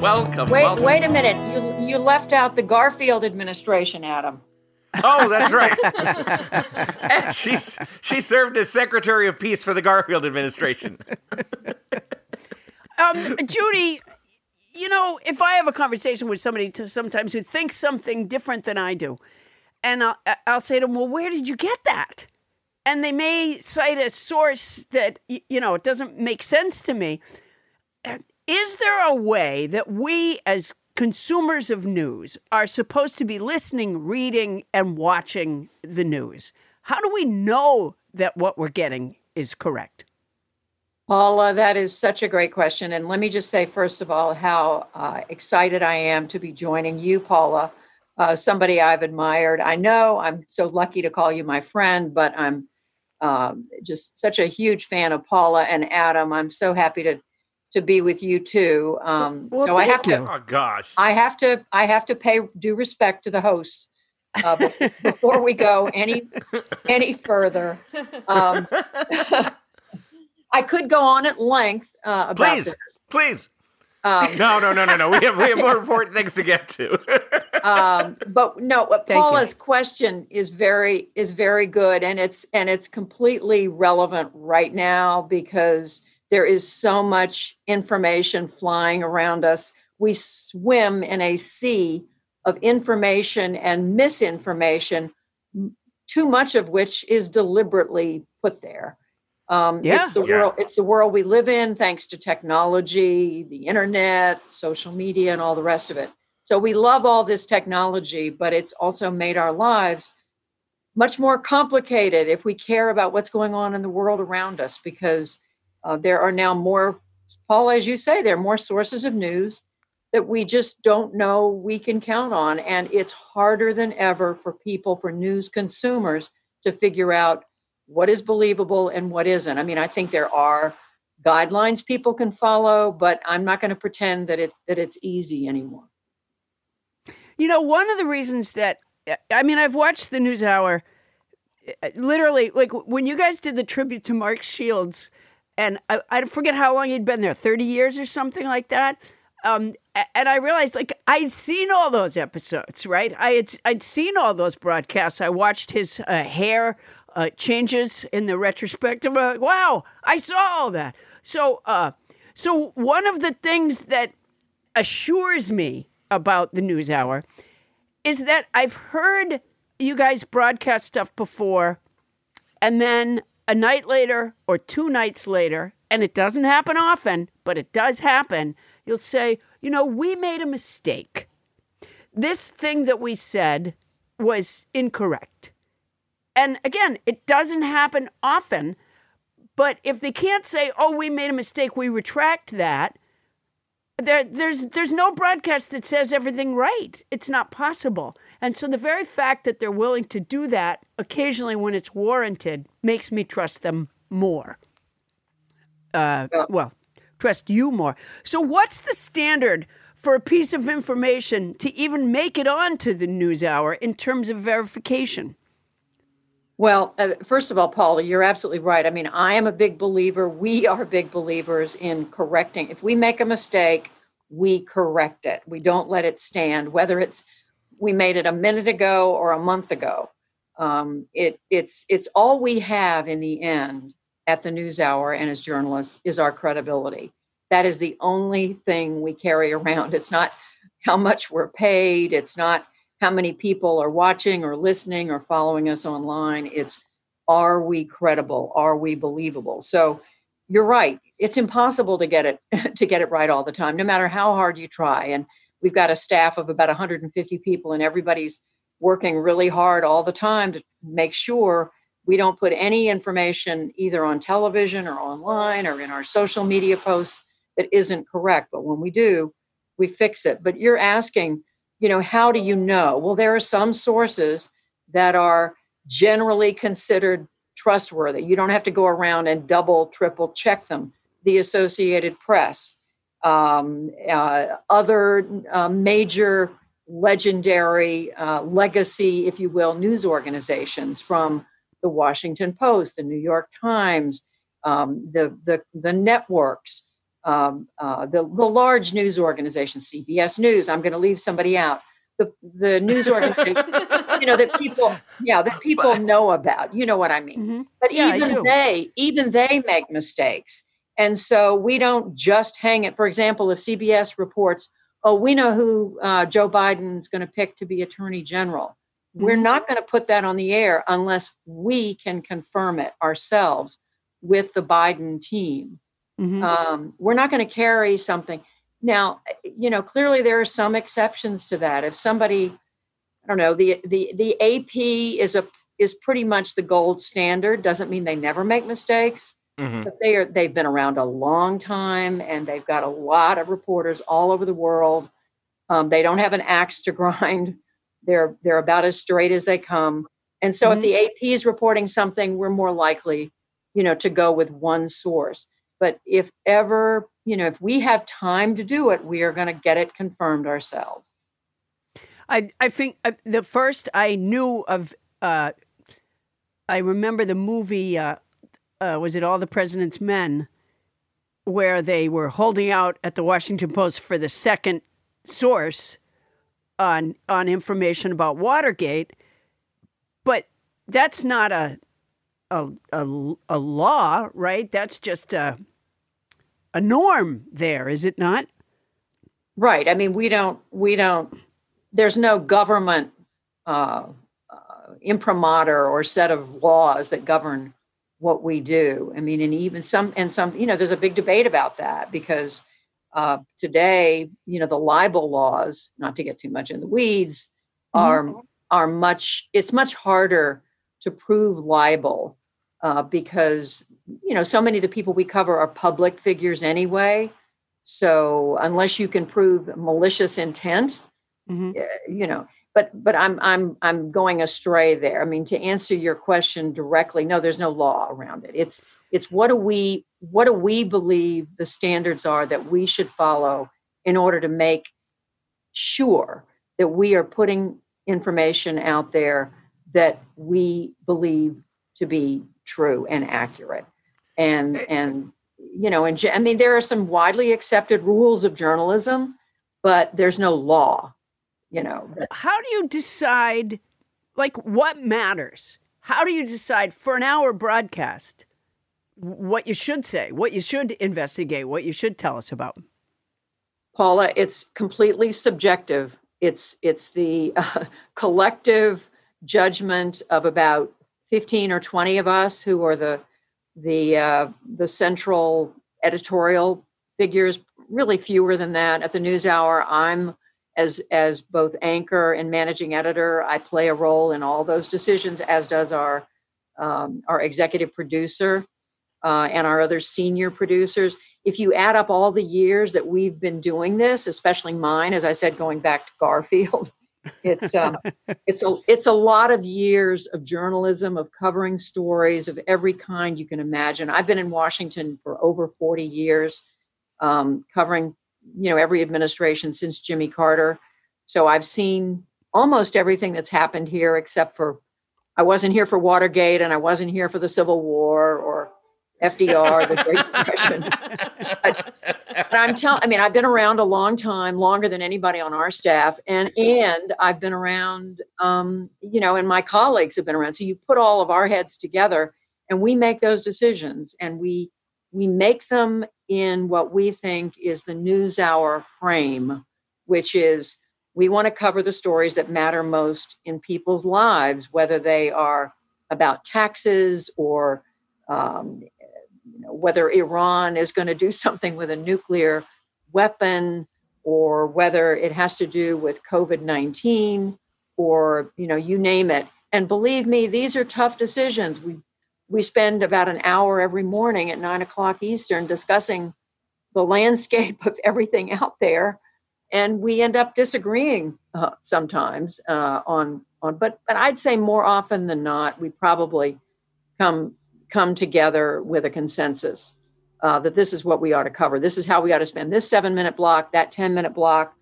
welcome. Wait, welcome. wait a minute. You you left out the Garfield administration, Adam. Oh, that's right. She's she served as Secretary of Peace for the Garfield administration. um, Judy, you know, if I have a conversation with somebody sometimes who thinks something different than I do, and I'll, I'll say to them, "Well, where did you get that?" And they may cite a source that, you know, it doesn't make sense to me. Is there a way that we as consumers of news are supposed to be listening, reading, and watching the news? How do we know that what we're getting is correct? Paula, that is such a great question. And let me just say, first of all, how uh, excited I am to be joining you, Paula, uh, somebody I've admired. I know I'm so lucky to call you my friend, but I'm um, just such a huge fan of Paula and Adam. I'm so happy to to be with you too. Um, well, so I have you. to, oh gosh, I have to, I have to pay due respect to the host uh, before we go any, any further. Um, I could go on at length uh, about please, this. Please, please. Um, no, no, no, no, no. We have, we have more important things to get to. um, but no, Paula's question is very, is very good. And it's, and it's completely relevant right now because there is so much information flying around us. We swim in a sea of information and misinformation, too much of which is deliberately put there. Um, yeah. It's the yeah. world. It's the world we live in, thanks to technology, the internet, social media, and all the rest of it. So we love all this technology, but it's also made our lives much more complicated if we care about what's going on in the world around us, because Uh, there are now more, Paula, as you say, there are more sources of news that we just don't know we can count on. And it's harder than ever for people, for news consumers, to figure out what is believable and what isn't. I mean, I think there are guidelines people can follow, but I'm not going to pretend that it's, that it's easy anymore. You know, one of the reasons that, I mean, I've watched the NewsHour, literally, like when you guys did the tribute to Mark Shields, and I, I forget how long he'd been there, thirty years or something like that. Um, and I realized, like, I'd seen all those episodes, right? I had, I'd seen all those broadcasts. I watched his uh, hair uh, changes in the retrospective. Uh, wow, I saw all that. So, uh, so one of the things that assures me about the NewsHour is that I've heard you guys broadcast stuff before, and then a night later or two nights later, and it doesn't happen often, but it does happen, you'll say, you know, we made a mistake. This thing that we said was incorrect. And again, it doesn't happen often, but if they can't say, oh, we made a mistake, we retract that, there, there's, there's no broadcast that says everything right. It's not possible. And so the very fact that they're willing to do that occasionally when it's warranted makes me trust them more. Uh, well, trust you more. So what's the standard for a piece of information to even make it onto the NewsHour in terms of verification? Well, uh, first of all, Paula, you're absolutely right. I mean, I am a big believer. We are big believers in correcting. If we make a mistake, we correct it. We don't let it stand, whether it's we made it a minute ago or a month ago. Um, it, it's, it's all we have in the end at the NewsHour and as journalists is our credibility. That is the only thing we carry around. It's not how much we're paid. It's not how many people are watching or listening or following us online. It's, are we credible? Are we believable? So you're right. It's impossible to get it to get it right all the time, no matter how hard you try. And we've got a staff of about one hundred fifty people, and everybody's working really hard all the time to make sure we don't put any information either on television or online or in our social media posts that isn't correct. But when we do, we fix it. But you're asking you know, how do you know? Well, there are some sources that are generally considered trustworthy. You don't have to go around and double, triple check them. The Associated Press, um, uh, other uh, major legendary uh, legacy, if you will, news organizations from the Washington Post, the New York Times, um, the, the, the networks, um, uh, the, the large news organizations, C B S News, I'm going to leave somebody out, the, the news organization, you know, that people, yeah, that people but, know about, you know what I mean? Mm-hmm. But yeah, even they, even they make mistakes. And so we don't just hang it. For example, if C B S reports, oh, we know who uh, Joe Biden is going to pick to be attorney general, we're not going to put that on the air unless we can confirm it ourselves with the Biden team. Mm-hmm. Um, we're not going to carry something. Now, you know, clearly there are some exceptions to that. If somebody, I don't know, the the the A P is a is pretty much the gold standard. Doesn't mean they never make mistakes, mm-hmm. but they are they've been around a long time and they've got a lot of reporters all over the world. Um, they don't have an axe to grind. They're they're about as straight as they come. And so mm-hmm. if the A P is reporting something, we're more likely, you know, to go with one source. But if ever, you know, if we have time to do it, we are going to get it confirmed ourselves. I I think I, the first I knew of, uh, I remember the movie, uh, uh, was it All the President's Men, where they were holding out at the Washington Post for the second source on on information about Watergate, but that's not a a a, a law, right? That's just a a norm there, is it not? Right. I mean, we don't we don't there's no government uh, uh, imprimatur or set of laws that govern what we do. I mean, and even some and some, you know, there's a big debate about that because Uh, today, you know, the libel laws, not to get too much in the weeds, are mm-hmm. are much, it's much harder to prove libel uh, because, you know, so many of the people we cover are public figures anyway. So unless you can prove malicious intent, mm-hmm. you know, but but I'm I'm I'm going astray there. I mean, to answer your question directly, no, there's no law around it. It's It's what do we what do we believe the standards are that we should follow in order to make sure that we are putting information out there that we believe to be true and accurate. And and you know, and I mean, there are some widely accepted rules of journalism, but there's no law. You know, that- how do you decide, like, what matters? How do you decide for an hour broadcast what you should say, what you should investigate, what you should tell us about? Paula, it's completely subjective. It's it's the uh, collective judgment of about fifteen or twenty of us who are the the uh, the central editorial figures. Really, fewer than that at the NewsHour. I'm as as both anchor and managing editor. I play a role in all those decisions, as does our um, our executive producer. Uh, and our other senior producers. If you add up all the years that we've been doing this, especially mine, as I said, going back to Garfield, it's um, it's a it's a lot of years of journalism, of covering stories of every kind you can imagine. I've been in Washington for over forty years, um, covering you know every administration since Jimmy Carter. So I've seen almost everything that's happened here, except for I wasn't here for Watergate, and I wasn't here for the Civil War or F D R, the Great Depression. But, but I'm telling, I mean, I've been around a long time, longer than anybody on our staff. And, and I've been around, um, you know, and my colleagues have been around. So you put all of our heads together and we make those decisions, and we, we make them in what we think is the NewsHour frame, which is we want to cover the stories that matter most in people's lives, whether they are about taxes or um, you know, whether Iran is going to do something with a nuclear weapon, or whether it has to do with covid nineteen, or, you know, you name it. And believe me, these are tough decisions. We we spend about an hour every morning at nine o'clock Eastern discussing the landscape of everything out there and we end up disagreeing uh, sometimes uh, on on. But but I'd say more often than not, we probably come come together with a consensus uh, that this is what we ought to cover. This is how we ought to spend this seven minute block, that ten minute block.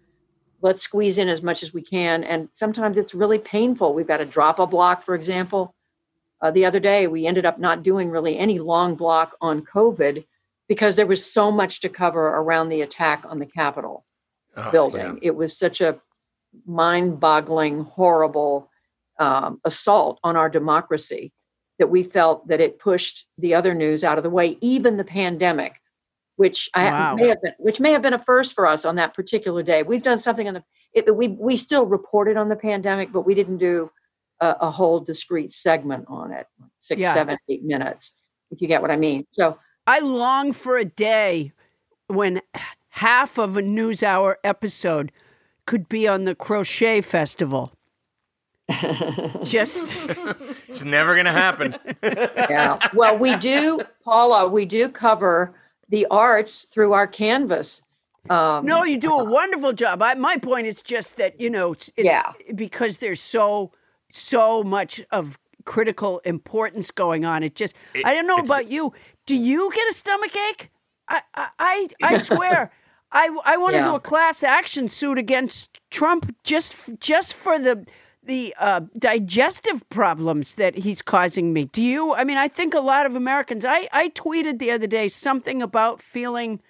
Let's squeeze in as much as we can. And sometimes it's really painful. We've got to drop a block, for example. Uh, the other day, we ended up not doing really any long block on COVID because there was so much to cover around the attack on the Capitol oh, building. Man. It was such a mind-boggling, horrible um, assault on our democracy that we felt that it pushed the other news out of the way, even the pandemic, which I wow. may have been, which may have been a first for us on that particular day. We've done something on the, it, we we still reported on the pandemic, but we didn't do a, a whole discrete segment on it, six, yeah. seven, eight minutes, if you get what I mean. So I long for a day when half of a NewsHour episode could be on the crochet festival. Just it's never going to happen. Yeah. Well, we do, Paula, we do cover the arts through our canvas. Um, no, you do a wonderful job. I, my point is just that, you know, it's, it's yeah. because there's so, so much of critical importance going on. It just, it, I don't know about you. Do you get a stomachache? I, I, I, I swear, I, I want to yeah. do a class action suit against Trump just, just for the, the uh, digestive problems that he's causing me. Do you, I mean, I think a lot of Americans, I, I tweeted the other day something about feeling,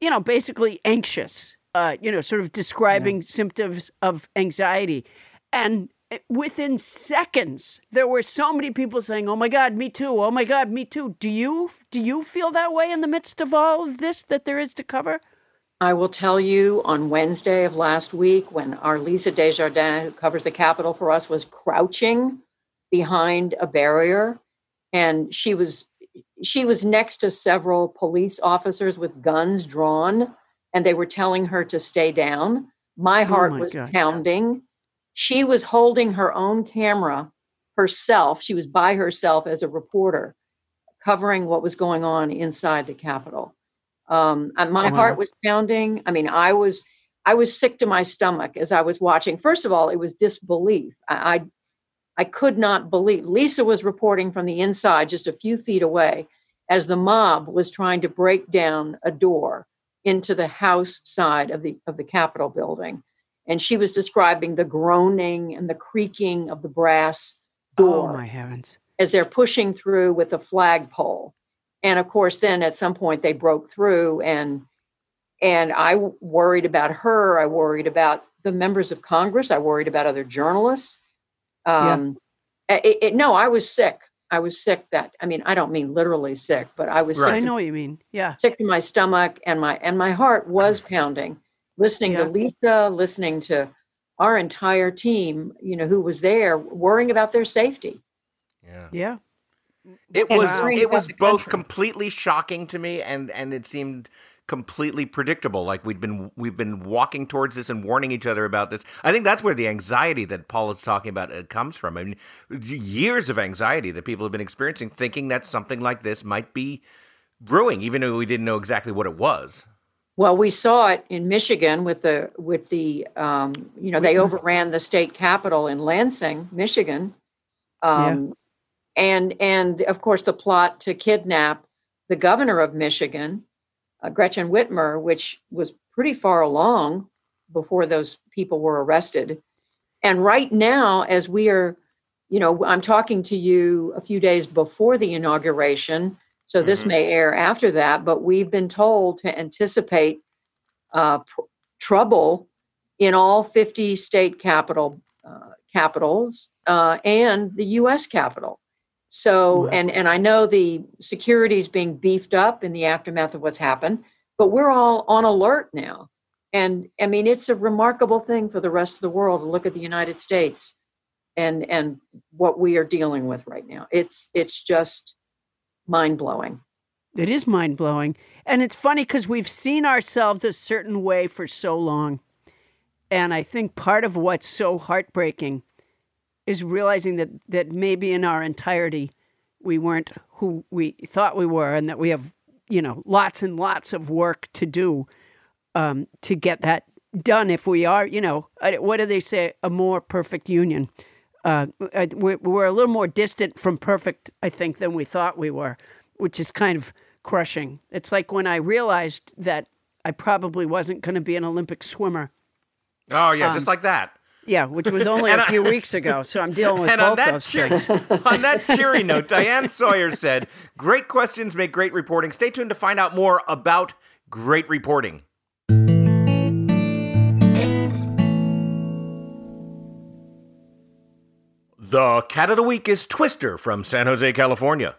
you know, basically anxious, uh, you know, sort of describing yeah. symptoms of anxiety. And within seconds, there were so many people saying, oh my God, me too. Oh my God, me too. Do you, do you feel that way in the midst of all of this that there is to cover? I will tell you on Wednesday of last week when our Lisa Desjardins, who covers the Capitol for us, was crouching behind a barrier, and she was she was next to several police officers with guns drawn, and they were telling her to stay down. My heart oh my was God. pounding. She was holding her own camera herself. She was by herself as a reporter, covering what was going on inside the Capitol. Um, and my oh, wow. heart was pounding. I mean, I was, I was sick to my stomach as I was watching. First of all, it was disbelief. I, I, I could not believe. Lisa was reporting from the inside, just a few feet away, as the mob was trying to break down a door into the House side of the of the Capitol building, and she was describing the groaning and the creaking of the brass door. Oh my heavens! As they're pushing through with the flagpole. And of course, then at some point they broke through, and and I worried about her. I worried about the members of Congress. I worried about other journalists. Um, yeah. it, it, no, I was sick. I was sick. That I mean, I don't mean literally sick, but I was. Right. Sick to, I know what you mean. Yeah, sick to my stomach, and my and my heart was pounding. Listening yeah. to Lisa, listening to our entire team, you know, who was there, worrying about their safety. Yeah. Yeah. It was wow. it was both completely shocking to me, and, and it seemed completely predictable. Like we'd been we've been walking towards this and warning each other about this. I think that's where the anxiety that Paul is talking about uh, comes from. I mean, years of anxiety that people have been experiencing, thinking that something like this might be brewing, even though we didn't know exactly what it was. Well, we saw it in Michigan with the with the um, you know, they overran the state capitol in Lansing, Michigan. Um, yeah. And and of course, the plot to kidnap the governor of Michigan, uh, Gretchen Whitmer, which was pretty far along before those people were arrested. And right now, as we are, you know, I'm talking to you a few days before the inauguration, so this mm-hmm. may air after that, but we've been told to anticipate uh, pr- trouble in all fifty state capital uh, capitals uh, and the U S Capitol. So, and, and I know the security is being beefed up in the aftermath of what's happened, but we're all on alert now. And I mean, it's a remarkable thing for the rest of the world to look at the United States and, and what we are dealing with right now. It's, it's just mind blowing. It is mind blowing. And it's funny because we've seen ourselves a certain way for so long. And I think part of what's so heartbreaking is realizing that that maybe in our entirety we weren't who we thought we were, and that we have, you know, lots and lots of work to do um, to get that done if we are, you know, what do they say? A more perfect union. Uh, we're, we're a little more distant from perfect, I think, than we thought we were, which is kind of crushing. It's like when I realized that I probably wasn't going to be an Olympic swimmer. Oh, yeah, um, just like that. Yeah, which was only a few I, weeks ago, so I'm dealing with both those cheer, things. On that cheery note, Diane Sawyer said, great questions make great reporting. Stay tuned to find out more about great reporting. The cat of the week is Twister from San Jose, California.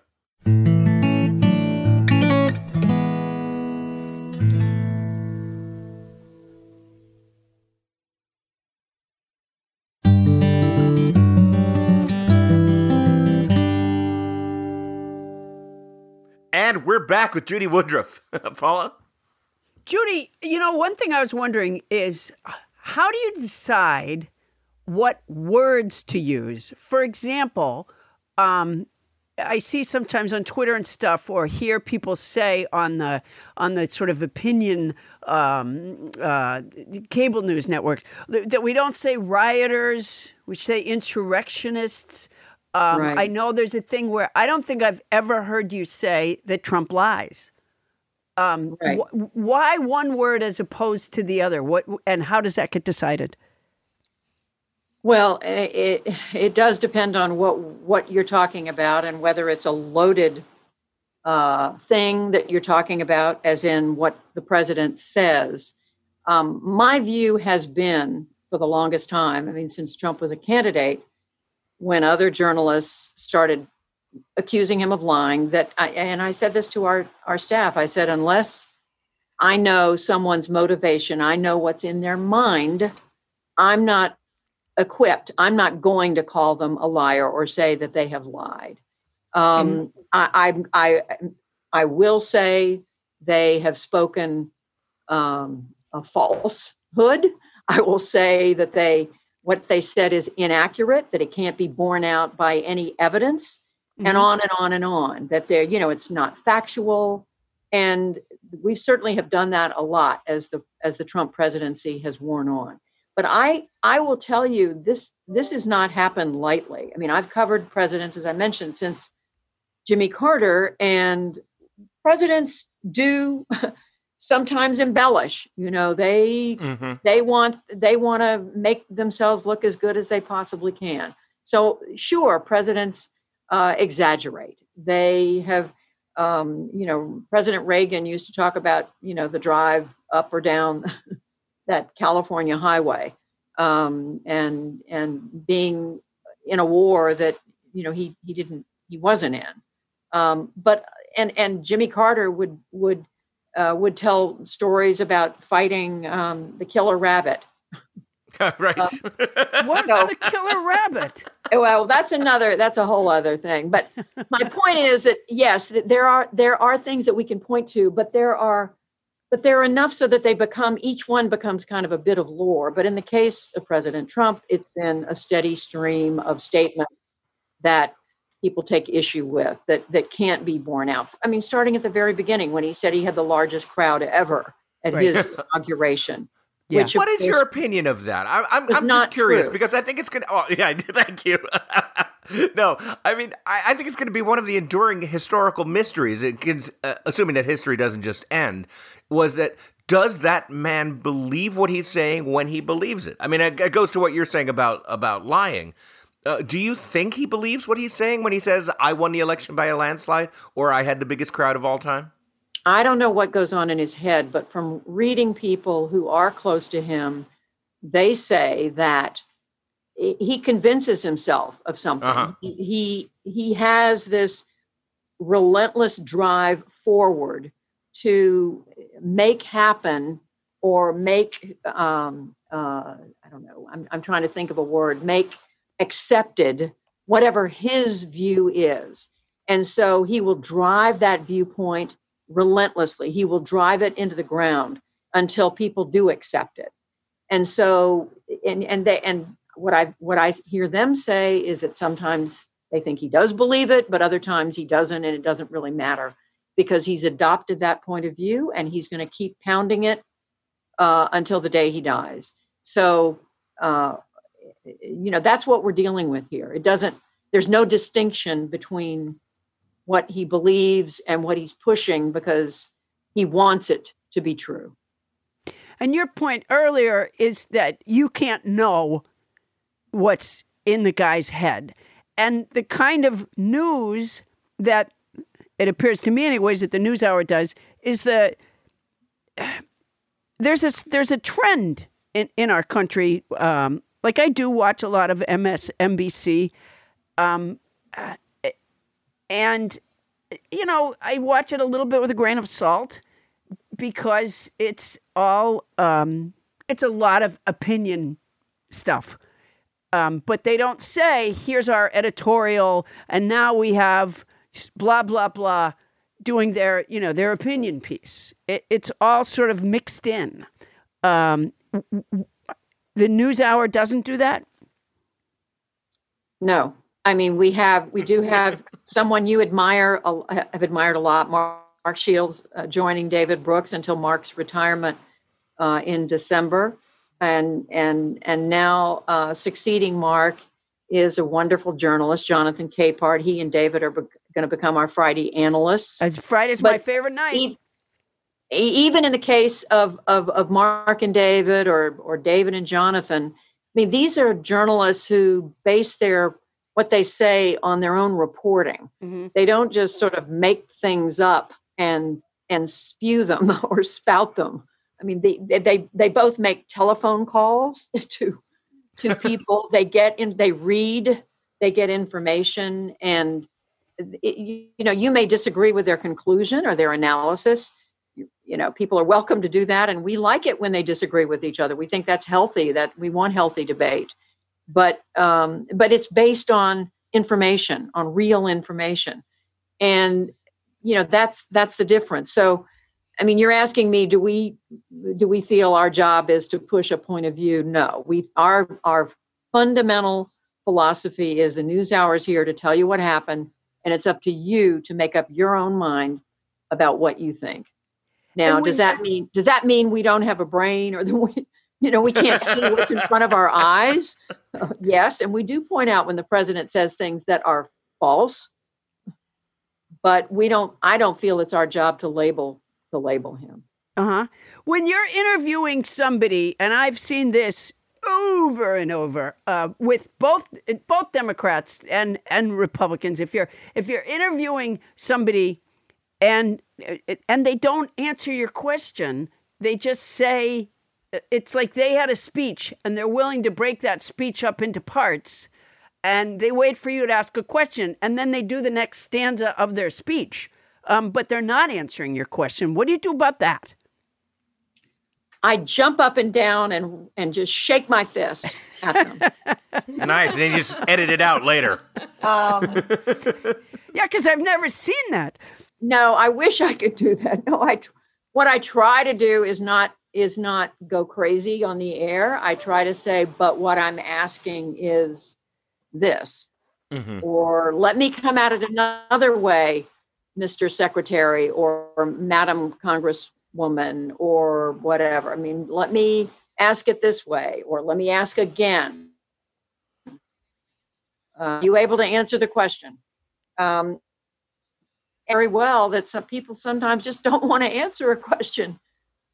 And we're back with Judy Woodruff. Paula? Judy, you know, one thing I was wondering is, how do you decide what words to use? For example, um, I see sometimes on Twitter and stuff, or hear people say on the on the sort of opinion um, uh, cable news network that we don't say rioters, we say insurrectionists. Um, right. I know there's a thing where I don't think I've ever heard you say that Trump lies. Um, right. wh- why one word as opposed to the other? What and how does that get decided? Well, it it does depend on what what you're talking about and whether it's a loaded uh, thing that you're talking about, as in what the president says. Um, my view has been for the longest time, I mean, since Trump was a candidate, when other journalists started accusing him of lying, that I, and I said this to our, our staff, I said, unless I know someone's motivation, I know what's in their mind, I'm not equipped. I'm not going to call them a liar or say that they have lied. Um, mm-hmm. I, I, I, I will say they have spoken um, a falsehood. I will say that they what they said is inaccurate, that it can't be borne out by any evidence, mm-hmm. and on and on and on, that they're, you know, it's not factual. And we certainly have done that a lot as the as the Trump presidency has worn on. But I I will tell you, this this has not happened lightly. I mean, I've covered presidents, as I mentioned, since Jimmy Carter, and presidents do sometimes embellish, you know, they mm-hmm. they want they want to make themselves look as good as they possibly can. So sure, presidents uh, exaggerate. They have, um, you know, President Reagan used to talk about, you know, the drive up or down that California highway, um, and and being in a war that, you know, he he didn't he wasn't in. Um, but and and Jimmy Carter would would. Uh, would tell stories about fighting um, the killer rabbit. Right. Uh, What's so, the killer rabbit? Well, that's another, that's a whole other thing. But my point is that, yes, there are there are things that we can point to, but there are, but there are enough so that they become, each one becomes kind of a bit of lore. But in the case of President Trump, it's been a steady stream of statements that people take issue with, that that can't be borne out. I mean, starting at the very beginning when he said he had the largest crowd ever at right. his inauguration. Yeah. Which what is your opinion of that? I, I'm I'm just curious true. because I think it's going to. Oh yeah, thank you. No, I mean I, I think it's going to be one of the enduring historical mysteries. It can, uh, assuming that history doesn't just end, was that. Does that man believe what he's saying when he believes it? I mean, it, it goes to what you're saying about about lying. Uh, do you think he believes what he's saying when he says, I won the election by a landslide, or I had the biggest crowd of all time? I don't know what goes on in his head, but from reading people who are close to him, they say that he convinces himself of something. Uh-huh. He, he, he has this relentless drive forward to make happen or make, um, uh, I don't know, I'm, I'm trying to think of a word, make accepted whatever his view is. And so he will drive that viewpoint relentlessly. He will drive it into the ground until people do accept it. And so, and and they and what I what I hear them say is that sometimes they think he does believe it, but other times he doesn't, and it doesn't really matter because he's adopted that point of view and he's going to keep pounding it uh, until the day he dies. So, uh, you know, that's what we're dealing with here. It doesn't, there's no distinction between what he believes and what he's pushing because he wants it to be true. And your point earlier is that you can't know what's in the guy's head. And the kind of news that it appears to me anyways that the NewsHour does is the there's a, there's a trend in, in our country. Um, like I do watch a lot of M S N B C um, and, you know, I watch it a little bit with a grain of salt because it's all um, it's a lot of opinion stuff. Um, but they don't say, here's our editorial, and now we have blah, blah, blah, doing their, you know, their opinion piece. It, it's all sort of mixed in. Um, the NewsHour doesn't do that? No. I mean, we have, we do have someone you admire, I've admired a lot, Mark, Mark Shields, uh, joining David Brooks until Mark's retirement uh, in December. And and and now uh, succeeding Mark is a wonderful journalist, Jonathan Capehart. He and David are be- going to become our Friday analysts. As Friday's but my favorite night. E- even in the case of, of of Mark and David, or or David and Jonathan, I mean, these are journalists who base their what they say on their own reporting. Mm-hmm. They don't just sort of make things up and and spew them or spout them. I mean, they, they they both make telephone calls to to people. They get in, they read, they get information, and it, you, you know, you may disagree with their conclusion or their analysis. You, you know, people are welcome to do that, and we like it when they disagree with each other. We think that's healthy. That we want healthy debate, but um, but it's based on information, on real information, and you know that's that's the difference. So. I mean, you're asking me, do we do we feel our job is to push a point of view? No, we our our fundamental philosophy is the NewsHour is here to tell you what happened, and it's up to you to make up your own mind about what you think. Now, we, does that mean does that mean we don't have a brain, or that we, you know, we can't see what's in front of our eyes? Uh, yes, and we do point out when the president says things that are false, but we don't. I don't feel it's our job to label. to label him. Uh-huh. When you're interviewing somebody, and I've seen this over and over uh, with both both Democrats and, and Republicans, if you're if you're interviewing somebody and and they don't answer your question, they just say it's like they had a speech and they're willing to break that speech up into parts and they wait for you to ask a question and then they do the next stanza of their speech. Um, but they're not answering your question. What do you do about that? I jump up and down and and just shake my fist at them. Nice. They just edit it out later. Um, yeah, because I've never seen that. No, I wish I could do that. No, I. What I try to do is not is not go crazy on the air. I try to say, but what I'm asking is this, mm-hmm. or let me come at it another way. Mister Secretary or, or Madam Congresswoman or whatever. I mean, let me ask it this way or let me ask again. Uh, are you able to answer the question? Um, very well that some people sometimes just don't want to answer a question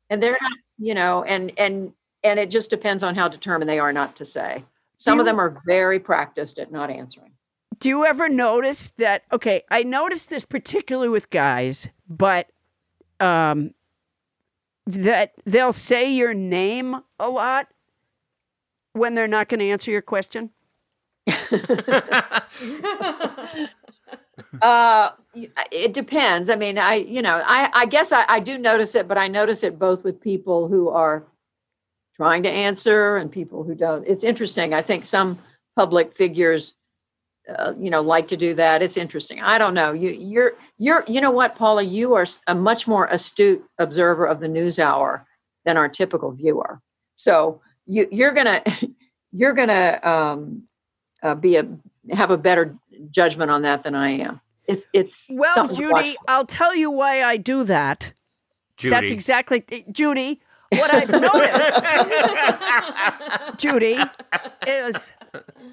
and they're not, you know, and, and, and it just depends on how determined they are not to say. Some of them are very practiced at not answering. Do you ever notice that? Okay, I noticed this particularly with guys, but um, that they'll say your name a lot when they're not going to answer your question. uh, it depends. I mean, I you know, I I guess I, I do notice it, but I notice it both with people who are trying to answer and people who don't. It's interesting. I think some public figures. Uh, you know, like to do that. It's interesting. I don't know. You, you're, you're, you know what, Paula, you are a much more astute observer of the NewsHour than our typical viewer. So you, you're gonna, you're gonna um, uh, be a have a better judgment on that than I am. It's, it's. Well, Judy, I'll tell you why I do that. Judy. That's exactly, Judy. What I've noticed, Judy, is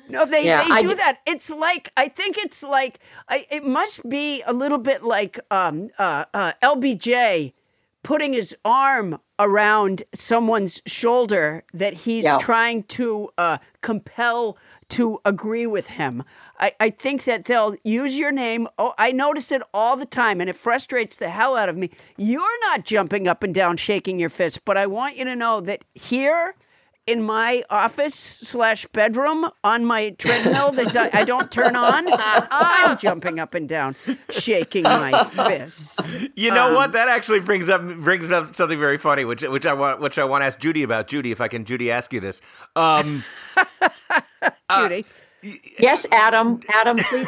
no, they, yeah, they do I, that. It's like, I think it's like, I, it must be a little bit like um, uh, uh, L B J putting his arm around someone's shoulder that he's yeah. trying to uh, compel to agree with him. I, I think that they'll use your name. Oh, I notice it all the time, and it frustrates the hell out of me. You're not jumping up and down, shaking your fist, but I want you to know that here in my office slash bedroom on my treadmill that I don't turn on, I'm jumping up and down, shaking my fist. You know um, what? That actually brings up brings up something very funny, which which I want which I want to ask Judy about. Judy, if I can, Judy, ask you this. Um, Judy. Uh, Yes, Adam. Adam, please.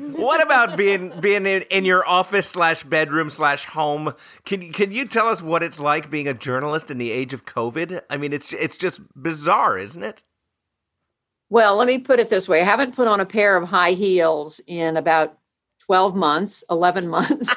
What about being being in, in your office slash bedroom slash home? Can can you tell us what it's like being a journalist in the age of COVID? I mean, it's it's just bizarre, isn't it? Well, let me put it this way: I haven't put on a pair of high heels in about twelve months, eleven months.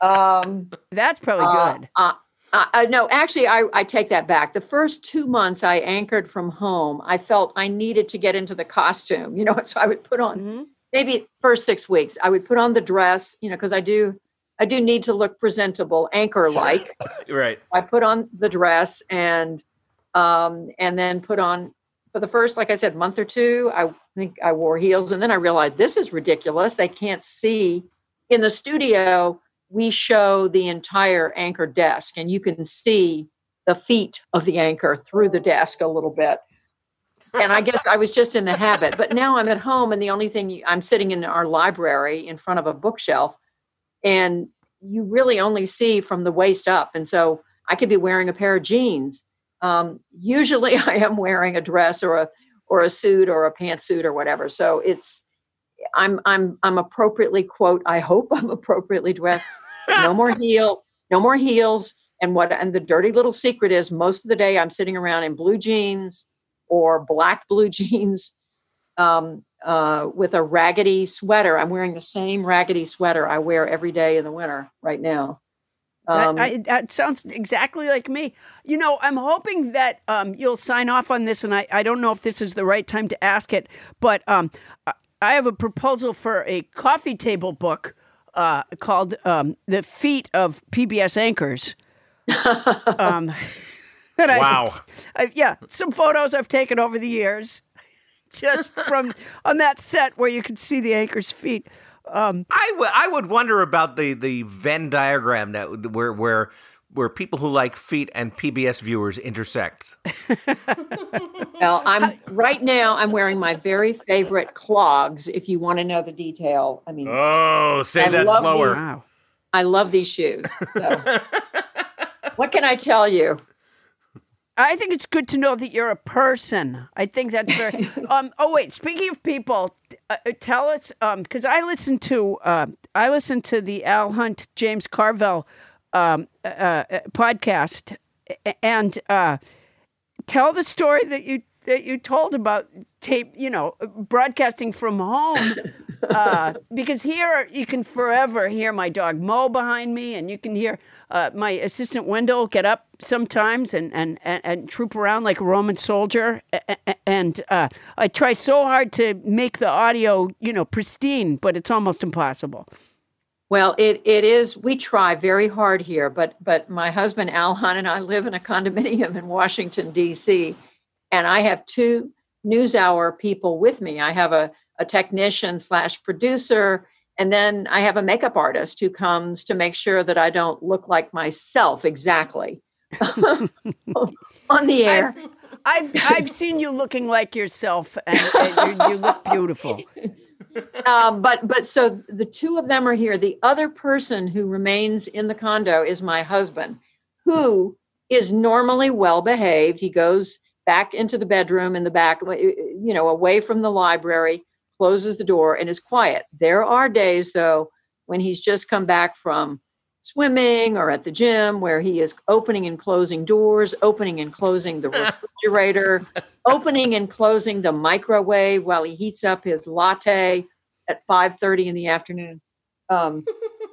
um, That's probably uh, good. Uh, Uh, no, actually, I, I take that back. The first two months I anchored from home, I felt I needed to get into the costume, you know, so I would put on mm-hmm. maybe first six weeks. I would put on the dress, you know, because I do I do need to look presentable, anchor like. Right. I put on the dress and um, and then put on for the first, like I said, month or two, I think I wore heels. And then I realized this is ridiculous. They can't see in the studio. We show the entire anchor desk, and you can see the feet of the anchor through the desk a little bit. And I guess I was just in the habit, but now I'm at home, and the only thing you, I'm sitting in our library in front of a bookshelf, and you really only see from the waist up. And so I could be wearing a pair of jeans. Um, usually, I am wearing a dress or a or a suit or a pantsuit or whatever. So it's I'm I'm I'm appropriately quote I hope I'm appropriately dressed. No more heel, no more heels. And what? And the dirty little secret is most of the day I'm sitting around in blue jeans or black blue jeans um, uh, with a raggedy sweater. I'm wearing the same raggedy sweater I wear every day in the winter right now. Um, that, I, that sounds exactly like me. You know, I'm hoping that um, you'll sign off on this. And I, I don't know if this is the right time to ask it, but um, I have a proposal for a coffee table book. Uh, called um, The Feet of P B S Anchors. um, that wow. I've, I've, yeah, some photos I've taken over the years just from on that set where you can see the anchor's feet. Um, I, w- I would wonder about the, the Venn diagram that where where where people who like feet and P B S viewers intersect. Well, I'm right now I'm wearing my very favorite clogs if you want to know the detail. I mean Oh, say I that slower. These, wow. I love these shoes. So what can I tell you? I think it's good to know that you're a person. I think that's very um, oh wait, speaking of people, uh, tell us um, cuz I listen to uh, I listen to the Al Hunt James Carville Um, uh, uh, podcast and uh, tell the story that you that you told about tape, you know, broadcasting from home. Uh, because here you can forever hear my dog Mo behind me, and you can hear uh, my assistant Wendell get up sometimes and and, and, and troop around like a Roman soldier. And uh, I try so hard to make the audio, you know, pristine, but it's almost impossible. Well, it it is. We try very hard here, but but my husband Al Hunt and I live in a condominium in Washington, D C, and I have two NewsHour people with me. I have a, a technician slash producer, and then I have a makeup artist who comes to make sure that I don't look like myself exactly on the air. I've I've, I've seen you looking like yourself, and, and you, you look beautiful. um, but but so the two of them are here. The other person who remains in the condo is my husband, who is normally well behaved. He goes back into the bedroom in the back, you know, away from the library, closes the door and is quiet. There are days, though, when he's just come back from swimming or at the gym where he is opening and closing doors, opening and closing the refrigerator, opening and closing the microwave while he heats up his latte at five thirty in the afternoon. Um,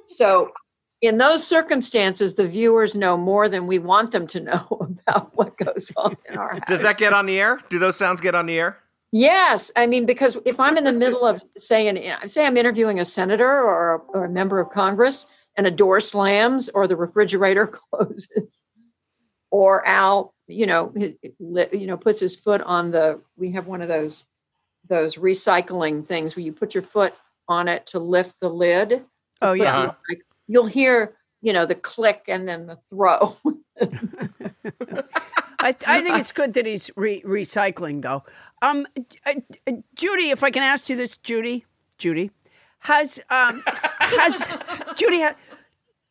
so in those circumstances, the viewers know more than we want them to know about what goes on in our house. Does that get on the air? Do those sounds get on the air? Yes. I mean, because if I'm in the middle of, say, an, say I'm interviewing a senator or a, or a member of Congress and a door slams or the refrigerator closes or Al, you know, his, you know, puts his foot on the, we have one of those, those recycling things where you put your foot on it to lift the lid. Oh, yeah. Like, you'll hear, you know, the click and then the throw. I, I think it's good that he's re- recycling, though. Um, uh, uh, Judy, if I can ask you this, Judy, Judy, has um, has Judy, ha-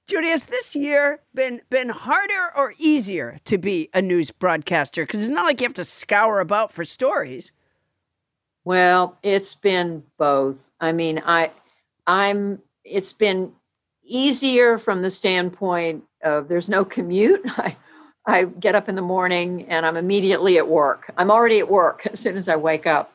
Judy, has this year been been harder or easier to be a news broadcaster? Because it's not like you have to scour about for stories. Well, it's been both. I mean, I, I'm. It's been easier from the standpoint of there's no commute. I, I get up in the morning and I'm immediately at work. I'm already at work as soon as I wake up.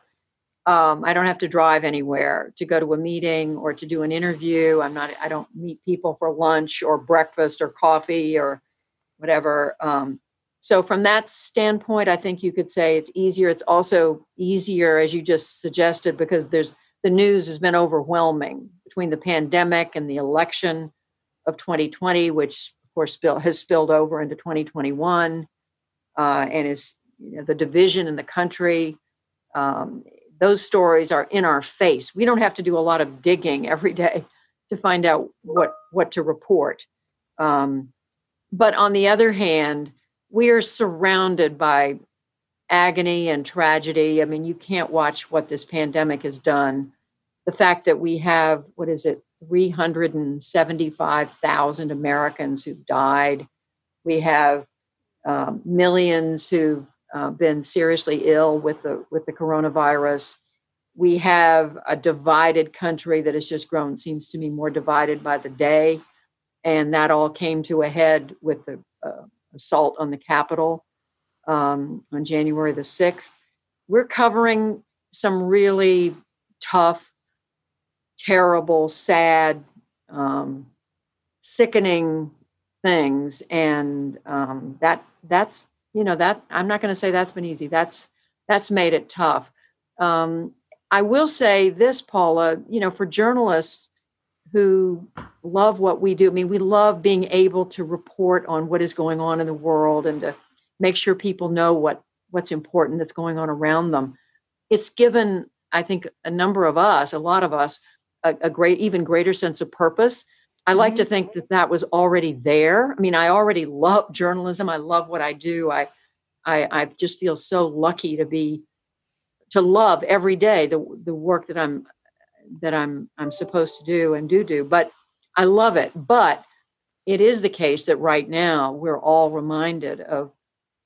Um, I don't have to drive anywhere to go to a meeting or to do an interview. I'm not, I don't meet people for lunch or breakfast or coffee or whatever. Um, so from that standpoint, I think you could say it's easier. It's also easier, as you just suggested, because there's the news has been overwhelming between the pandemic and the election of twenty twenty, which course, spill, has spilled over into twenty twenty-one, uh, and is, you know, the division in the country. Um, those stories are in our face. We don't have to do a lot of digging every day to find out what, what to report. Um, but on the other hand, we are surrounded by agony and tragedy. I mean, you can't watch what this pandemic has done. The fact that we have, what is it, three hundred seventy-five thousand Americans who've died. We have um, millions who've uh, been seriously ill with the with the coronavirus. We have a divided country that has just grown, seems to me, more divided by the day. And that all came to a head with the uh, assault on the Capitol um, on January the sixth. We're covering some really tough, terrible, sad, um, sickening things. And um, that that's, you know, that I'm not going to say that's been easy. That's that's made it tough. Um, I will say this, Paula, you know, for journalists who love what we do, I mean, we love being able to report on what is going on in the world and to make sure people know what what's important that's going on around them. It's given, I think, a number of us, a lot of us, A, a great, even greater sense of purpose. I like to think that that was already there. I mean, I already love journalism. I love what I do. I, I, I just feel so lucky to be, to love every day the the work that I'm, that I'm I'm supposed to do and do do. But I love it. But it is the case that right now we're all reminded of,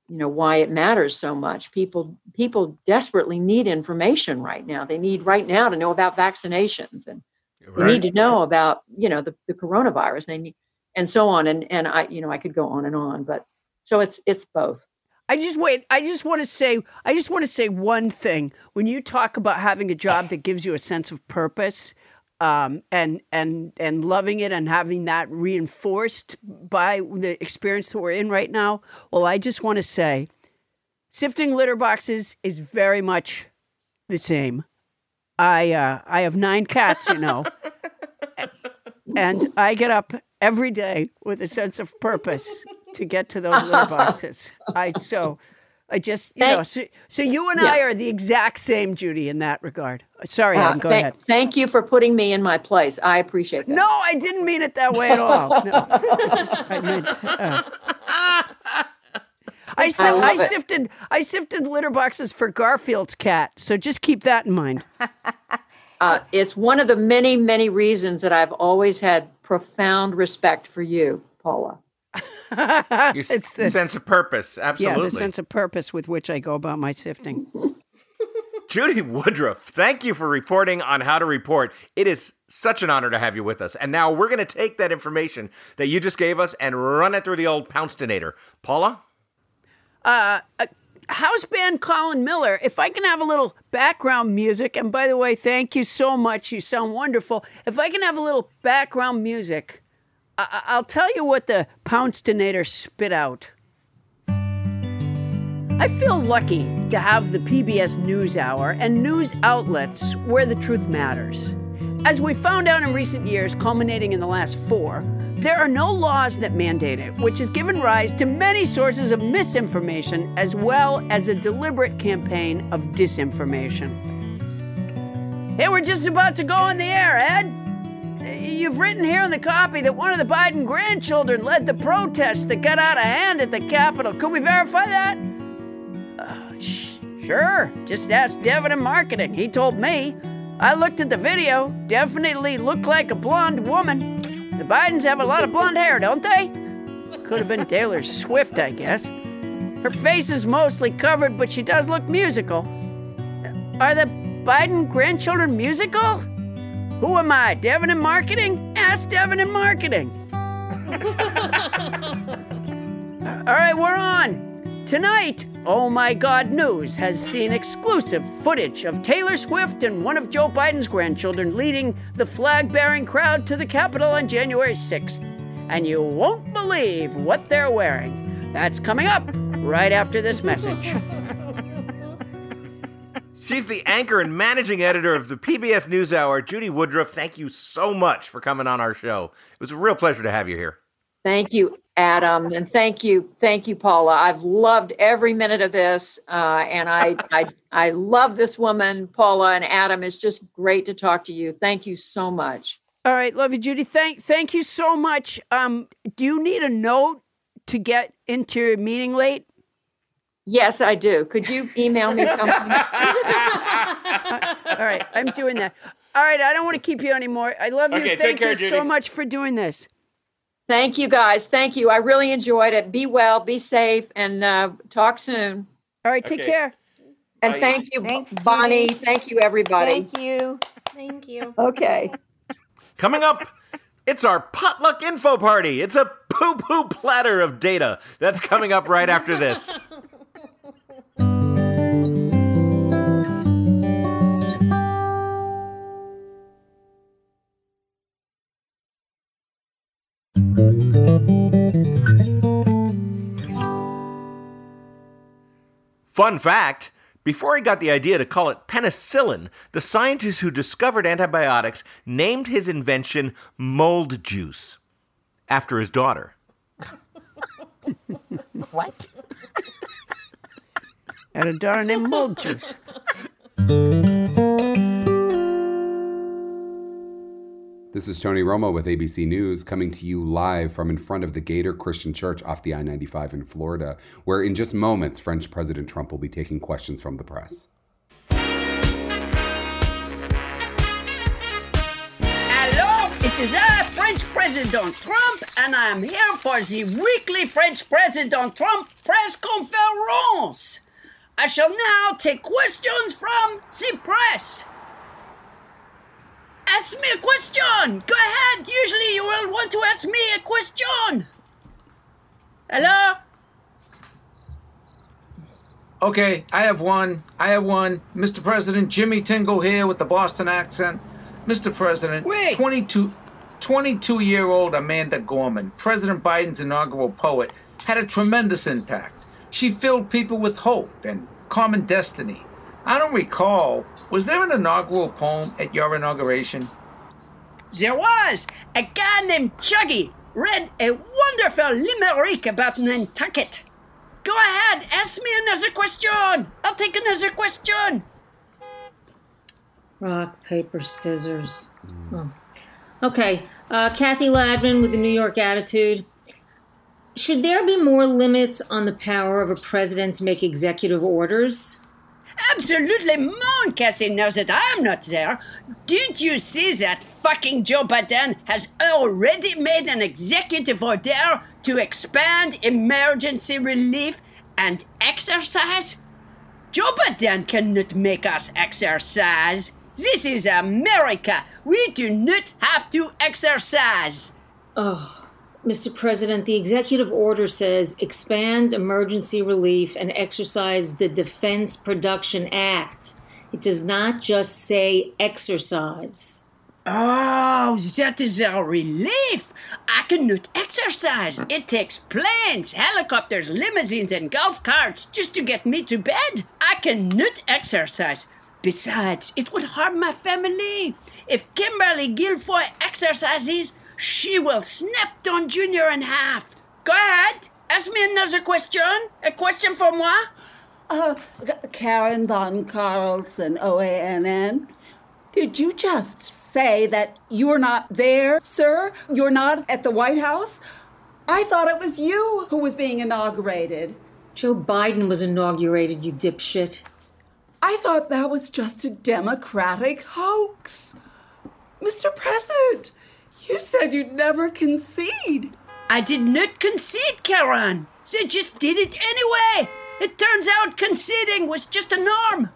you know, why it matters so much. People people desperately need information right now. They need right now to know about vaccinations and right. They need to know about, you know, the, the coronavirus. They need, and so on. And and I, you know, I could go on and on, but so it's it's both. I just wait. I just want to say. I just want to say one thing. When you talk about having a job that gives you a sense of purpose, um, and and and loving it and having that reinforced by the experience that we're in right now. Well, I just want to say, sifting litter boxes is very much the same. I uh, I have nine cats, you know, and I get up every day with a sense of purpose to get to those litter boxes. I so I just you thank, know so, so you and yeah. I are the exact same, Judy, in that regard. Sorry, uh, Adam, go th- ahead. Thank you for putting me in my place. I appreciate that. No, I didn't mean it that way at all. No, I, just, I meant. Uh, I, si- I, I sifted. I sifted litter boxes for Garfield's cat. So just keep that in mind. uh, it's one of the many, many reasons that I've always had profound respect for you, Paula. Your it's a, sense of purpose, absolutely. Yeah, the sense of purpose with which I go about my sifting. Judy Woodruff, thank you for reporting on How to Report. It is such an honor to have you with us. And now we're going to take that information that you just gave us and run it through the old Poundstonator. Paula? Uh, uh, house band Colin Miller, if I can have a little background music, and by the way, thank you so much. You sound wonderful. If I can have a little background music I- I'll tell you what the Poundstonator spit out. I feel lucky to have the P B S NewsHour and news outlets where the truth matters. As we found out in recent years, culminating in the last four, there are no laws that mandate it, which has given rise to many sources of misinformation as well as a deliberate campaign of disinformation. Hey, we're just about to go on the air, Ed. You've written here in the copy that one of the Biden grandchildren led the protests that got out of hand at the Capitol. Could we verify that? Uh, sh- sure. Just ask Devin in marketing. He told me. I looked at the video. Definitely looked like a blonde woman. The Bidens have a lot of blonde hair, don't they? Could have been Taylor Swift, I guess. Her face is mostly covered, but she does look musical. Are the Biden grandchildren musical? Who am I, Devin in marketing? Ask Devin in marketing. All right, we're on. Tonight, Oh My God News has seen exclusive footage of Taylor Swift and one of Joe Biden's grandchildren leading the flag-bearing crowd to the Capitol on January sixth. And you won't believe what they're wearing. That's coming up right after this message. She's the anchor and managing editor of the P B S NewsHour, Judy Woodruff. Thank you so much for coming on our show. It was a real pleasure to have you here. Thank you, Adam, and thank you, thank you, Paula. I've loved every minute of this, uh, and I, I, I love this woman, Paula, and Adam. It's just great to talk to you. Thank you so much. All right, love you, Judy. Thank, thank you so much. Um, do you need a note to get into your meeting late? Yes, I do. Could you email me something? All right, I'm doing that. All right, I don't want to keep you anymore. I love you. Okay, Thank care, you Judy. so much for doing this. Thank you, guys. Thank you. I really enjoyed it. Be well, be safe, and uh, talk soon. All right, take okay. care. And Bye. thank you, Thanks, Bonnie. Judy. Thank you, everybody. Thank you. Thank you. Okay. Coming up, it's our potluck info party. It's a poo-poo platter of data. That's coming up right after this. Fun fact, before he got the idea to call it penicillin, the scientist who discovered antibiotics named his invention mold juice after his daughter. What? And a daughter named mold juice. This is Tony Romo with A B C News coming to you live from in front of the Gator Christian Church off the I ninety-five in Florida, where in just moments, French President Trump will be taking questions from the press. Hello, it is I, French President Trump, and I'm here for the weekly French President Trump press conference. I shall now take questions from the press. Ask me a question! Go ahead! Usually you will want to ask me a question! Hello? Okay, I have one. I have one. Mister President, Jimmy Tingle here with the Boston accent. Mister President, Wait. twenty-two, twenty-two-year-old Amanda Gorman, President Biden's inaugural poet, had a tremendous impact. She filled people with hope and common destiny. I don't recall, was there an inaugural poem at your inauguration? There was. A guy named Chuggy read a wonderful limerick about Nantucket. Go ahead, ask me another question. I'll take another question. Rock, paper, scissors. Oh. Okay, uh, Kathy Ladman with the New York Attitude. Should there be more limits on the power of a president to make executive orders? Absolutely Mountcassin knows that I'm not there. Did you see that fucking Joe Biden has already made an executive order to expand emergency relief and exercise? Joe Biden cannot make us exercise. This is America. We do not have to exercise. Oh, Mister President, the executive order says expand emergency relief and exercise the Defense Production Act. It does not just say exercise. Oh, that is a relief. I cannot exercise. It takes planes, helicopters, limousines, and golf carts just to get me to bed. I cannot exercise. Besides, it would harm my family. If Kimberly Guilfoyle exercises, she will snap Don Junior in half. Go ahead. Ask me another question. A question for moi? Uh, Karen von Carlson, O A N N. Did you just say that you're not there, sir? You're not at the White House? I thought it was you who was being inaugurated. Joe Biden was inaugurated, you dipshit. I thought that was just a Democratic hoax. Mister President, you said you'd never concede. I did not concede, Karen. They just did it anyway. It turns out conceding was just a norm.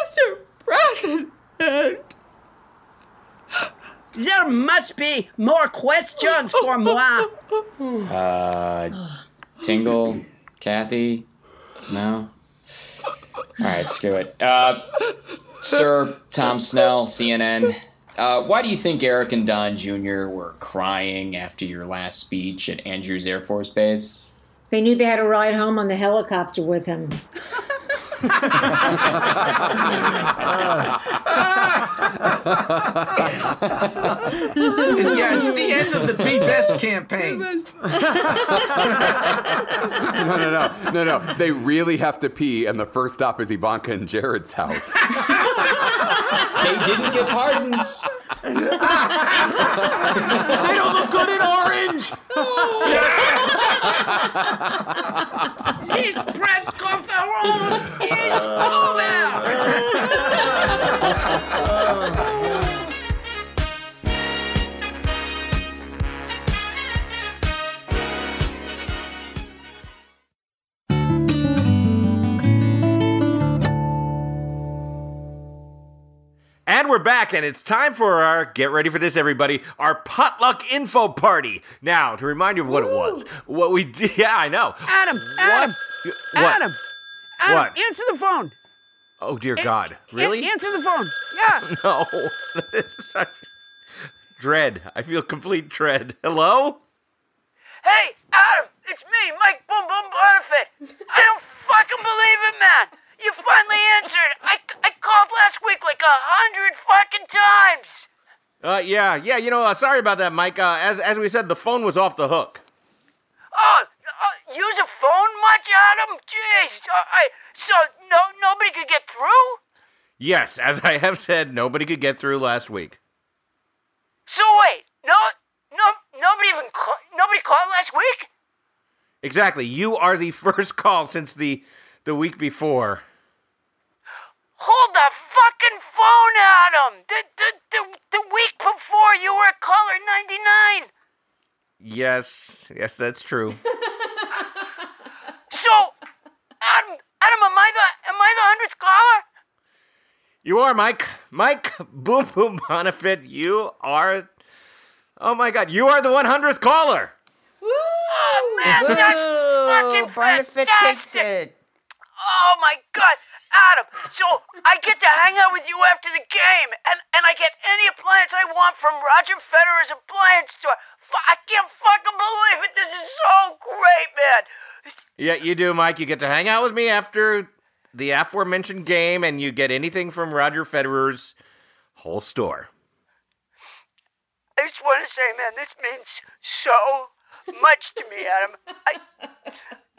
Mister President... There must be more questions for moi. Uh, Tingle, Kathy, no? All right, screw it. Uh, Sir Tom Snell, C N N. Uh, why do you think Eric and Don Junior were crying after your last speech at Andrews Air Force Base? They knew they had a ride home on the helicopter with him. Yeah, it's the end of the Be Best campaign. No, no, no, no, no. They really have to pee, and the first stop is Ivanka and Jared's house. They didn't get pardons. They don't look good in orange. This press conference is over. And we're back, and it's time for our, get ready for this, everybody, our potluck info party. Now, to remind you of what Ooh. It was, what we did, yeah, I know. Adam, Adam, what? Adam, Adam, what? Answer the phone. Oh, dear a- God. Really? A- answer the phone, yeah. No, this is such dread. I feel complete dread. Hello? Hey, Adam, it's me, Mike Boom Boom Bonifant. I don't fucking believe it, man. You finally answered. I, I called last week like a hundred fucking times. Uh, yeah, yeah, you know, uh, sorry about that, Mike. Uh, as as we said, the phone was off the hook. Oh, uh, use a phone much, Adam? Jeez, uh, I, so no nobody could get through? Yes, as I have said, nobody could get through last week. So wait, no, no, nobody even call, nobody called last week? Exactly. You are the first call since the the week before. Hold the fucking phone, Adam! The, the, the, the week before, you were caller ninety-nine! Yes, yes, that's true. So, Adam, Adam, am I the, am I the hundredth caller? You are, Mike. Mike Boom Boom Bonifant, you are... Oh, my God, you are the hundredth caller! Woo! Oh, man, Woo! That's fucking Bonifant fantastic! Takes it. Oh, my God! Adam, so I get to hang out with you after the game, and, and I get any appliance I want from Roger Federer's appliance store. F- I can't fucking believe it. This is so great, man. Yeah, you do, Mike. You get to hang out with me after the aforementioned game, and you get anything from Roger Federer's whole store. I just want to say, man, this means so much to me, Adam. I...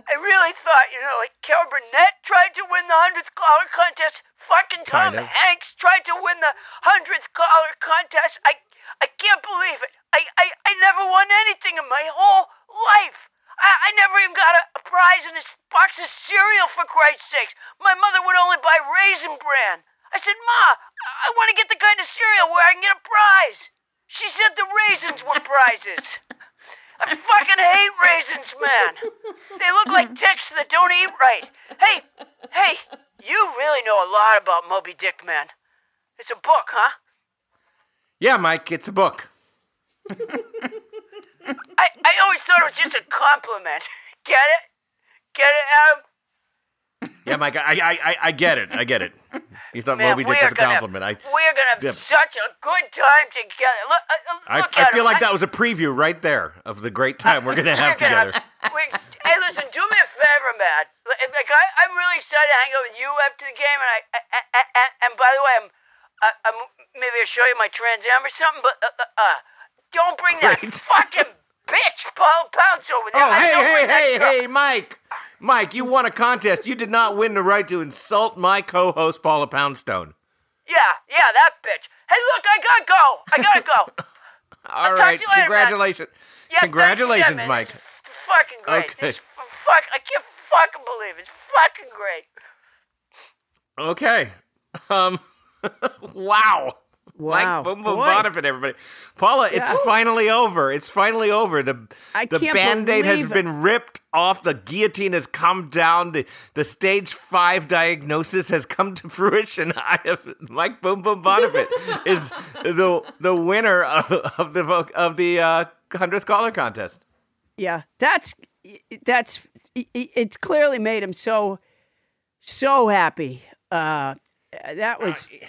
I really thought, you know, like Carol Burnett tried to win the hundredth caller contest. Fucking Tom Kinda. Hanks tried to win the hundredth caller contest. I, I can't believe it. I, I, I never won anything in my whole life. I, I never even got a, a prize in a box of cereal, for Christ's sakes. My mother would only buy Raisin Bran. I said, Ma, I, I want to get the kind of cereal where I can get a prize. She said the raisins were prizes. I fucking hate raisins, man. They look like ticks that don't eat right. Hey, hey, you really know a lot about Moby Dick, man. It's a book, huh? Yeah, Mike, it's a book. I, I always thought it was just a compliment. Get it? Get it, Adam? Yeah, Mike, I, I, I, I get it. I get it. You thought Man, Moby Dick was a compliment. Gonna, I, we're going to have yeah. such a good time together. Look, uh, look I, at I feel him. like I, that was a preview right there of the great time we're going to have together. Gonna, hey, listen, do me a favor, Matt. Like, I, I'm really excited to hang out with you after the game. And I, I, I, I and by the way, I'm, I, I'm maybe I'll show you my Trans Am or something, but uh, uh, uh, don't bring that right. fucking bitch, Paula Poundstone, with you. Oh, hey, hey, hey, hey, Mike. Mike, you won a contest. You did not win the right to insult my co-host, Paula Poundstone. Yeah, yeah, that bitch. Hey, look, I gotta go. I gotta go. All I'll right, talk to you later, congratulations. Yeah, congratulations, again, Mike. This is fucking great. Okay. This is fuck, I can't fucking believe it. It's fucking great. Okay. Um. wow. Wow. Mike, boom, boom, Bonifant, everybody. Paula, yeah. it's finally over. It's finally over. The, the Band-Aid has it. been ripped off. The guillotine has come down. The, the stage five diagnosis has come to fruition. I have, Mike Boom Boom Bonifant is the the winner of, of the of the uh, one hundredth Caller Contest. Yeah, that's, that's it's clearly made him so, so happy. Uh, that was, uh,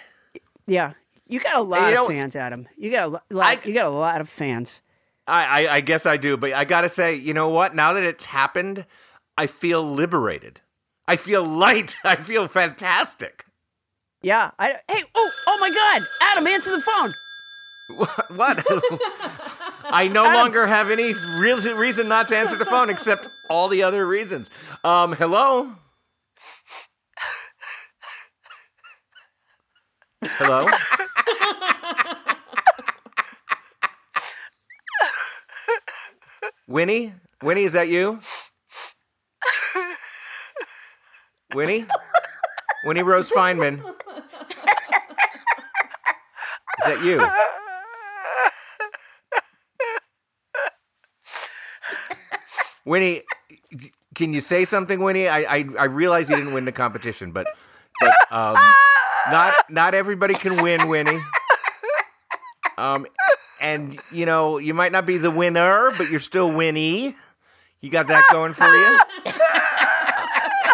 yeah. You got a lot you know, of fans, Adam. You got a lot. I, you got a lot of fans. I, I, I guess I do, but I gotta say, you know what? Now that it's happened, I feel liberated. I feel light. I feel fantastic. Yeah. I, hey. Oh. Oh my God, Adam, answer the phone. What? what? I no Adam. longer have any real reason not to answer the phone, except all the other reasons. Um. Hello. Hello. Winnie? Winnie, is that you? Winnie? Winnie Rose Feynman. Is that you? Winnie, can you say something, Winnie? I, I, I realize you didn't win the competition, but... but um, Not not everybody can win, Winnie. Um, and, you know, you might not be the winner, but you're still Winnie. You got that going for you.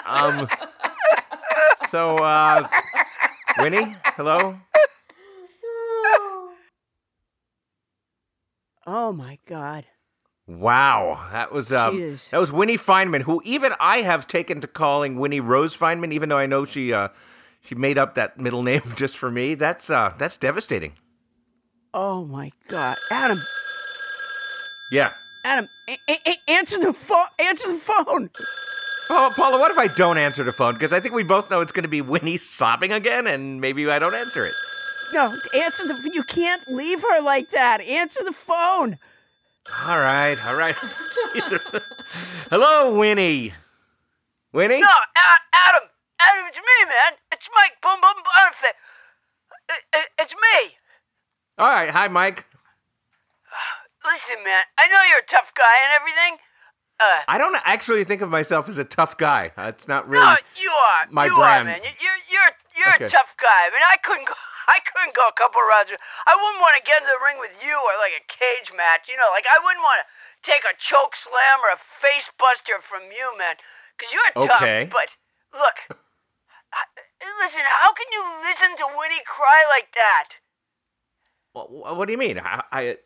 Um, so, uh, Winnie, hello? Oh, my God. Wow, that was um, that was Winnie Feynman, who even I have taken to calling Winnie Rose Feynman, even though I know she... Uh, She made up that middle name just for me. That's uh, that's devastating. Oh my God, Adam! Yeah, Adam, a- a- answer the phone! Fo- answer the phone! Oh, Paula, what if I don't answer the phone? Because I think we both know it's going to be Winnie sobbing again, and maybe I don't answer it. No, answer the. You can't leave her like that. Answer the phone. All right, all right. Hello, Winnie. Winnie? No, a- Adam. Adam, it's me, man. It's Mike. Boom, boom, boom. It's me. All right. Hi, Mike. Listen, man, I know you're a tough guy and everything. Uh, I don't actually think of myself as a tough guy. Uh, it's not really. No, you are. My you brand. Are, man. You're you're you're okay. a tough guy. I mean, I couldn't go. I couldn't go a couple rounds. I wouldn't want to get into the ring with you or like a cage match. You know, like I wouldn't want to take a choke slam or a face buster from you, man, because you're tough. Okay. But. Look, listen, how can you listen to Winnie cry like that? Well, what do you mean? I I,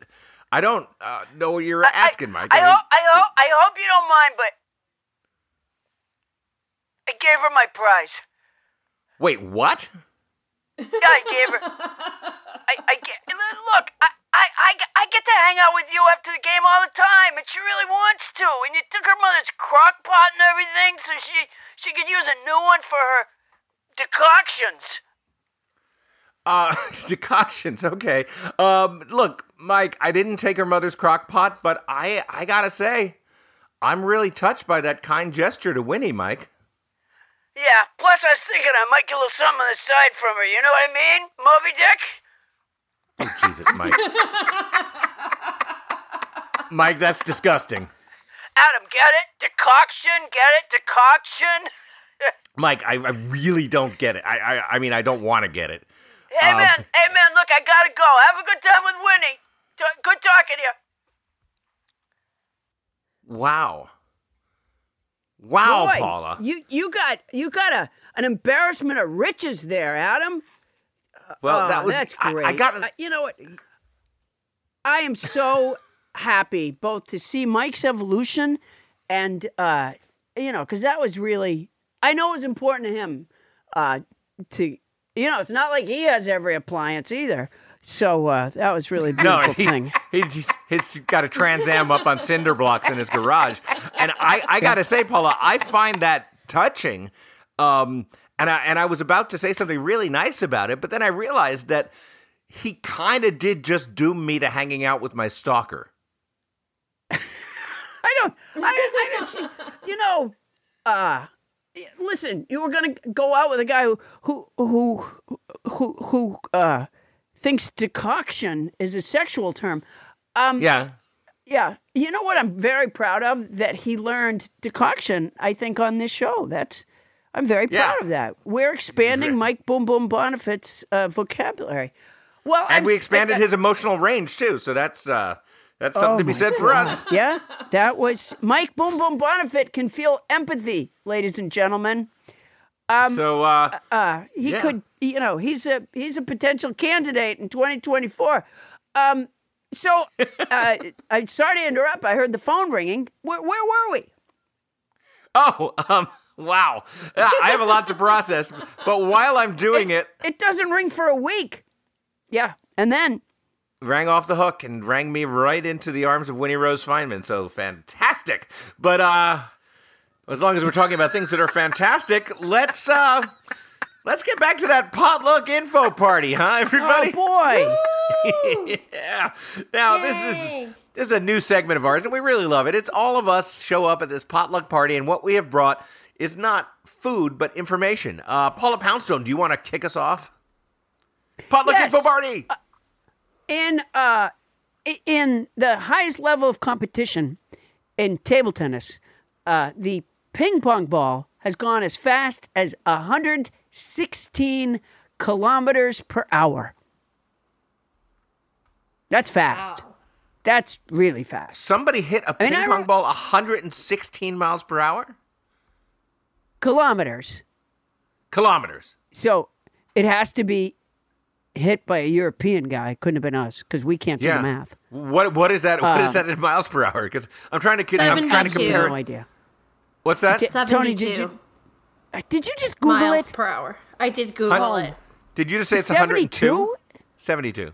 I don't uh, know what you're I, asking, Mike. I, I, I, mean, ho- I, ho- I hope you don't mind, but I gave her my prize. Wait, what? Yeah, I gave her. I, I get, look, I, I, I, I get to hang out with you after the game all the time, and she really wants to. And you took her mother's crock pot and everything, so she, she could use a new one for her decoctions. Uh, decoctions, okay. Um, look, Mike, I didn't take her mother's crock pot, but I, I gotta say, I'm really touched by that kind gesture to Winnie, Mike. Yeah, plus I was thinking I might get a little something on the side from her, you know what I mean, Moby Dick? Oh, Jesus, Mike. Mike, that's disgusting. Adam, get it? Decoction? Get it? Decoction? Mike, I, I really don't get it. I I, I mean, I don't want to get it. Hey, um, man, hey, man, look, I gotta go. Have a good time with Winnie. T- good talking to you. Wow. Wow, boy, Paula. You you got you got a an embarrassment of riches there, Adam. Well, oh, that was that's great. I, I got uh, you know what? I am so happy both to see Mike's evolution and uh, you know, because that was really I know it was important to him uh, to you know, it's not like he has every appliance either. So uh, that was really a beautiful no, he, thing. He, he's got a Trans Am up on cinder blocks in his garage. And I, I got to say, Paula, I find that touching. Um, and, I, and I was about to say something really nice about it, but then I realized that he kind of did just doom me to hanging out with my stalker. I don't, I, I don't, see, you know, uh, listen, you were going to go out with a guy who, who, who, who, who uh, thinks decoction is a sexual term. Um, yeah. Yeah. You know what I'm very proud of? That he learned decoction, I think, on this show. That's I'm very proud yeah. of that. We're expanding Mike Boom Boom Boniface's uh, vocabulary. Well, And I'm, we expanded I, that, his emotional range, too. So that's uh, that's something oh to be said God. for us. Yeah. That was Mike Boom Boom Boniface can feel empathy, ladies and gentlemen. Um, so uh, uh, he yeah. could, you know, he's a he's a potential candidate in twenty twenty-four. Um, so uh, I'm sorry to interrupt. I heard the phone ringing. Where, where were we? Oh, um, wow! I have a lot to process, but while I'm doing it, it, it doesn't ring for a week. Yeah, and then rang off the hook and rang me right into the arms of Winnie Rose Fineman. So fantastic, but. uh As long as we're talking about things that are fantastic, let's uh, let's get back to that potluck info party, huh, everybody? Oh, boy. yeah. Now, Yay. this is this is a new segment of ours, and we really love it. It's all of us show up at this potluck party, and what we have brought is not food, but information. Uh, Paula Poundstone, do you want to kick us off? Potluck yes. info party! Uh, in, uh, in the highest level of competition in table tennis, uh, the ping pong ball has gone as fast as one hundred sixteen kilometers per hour. That's fast. Wow. That's really fast. Somebody hit a ping I mean, pong re- ball one hundred sixteen miles per hour? Kilometers. Kilometers. So it has to be hit by a European guy. It couldn't have been us because we can't do yeah. the math. What What is that What um, is that in miles per hour? Because I'm trying to kid, I'm trying to compare. I have no idea. What's that? D- Tony, did you, did you just Google miles it? Miles per hour. I did Google I, it. Did you just say it's one hundred two? seventy-two.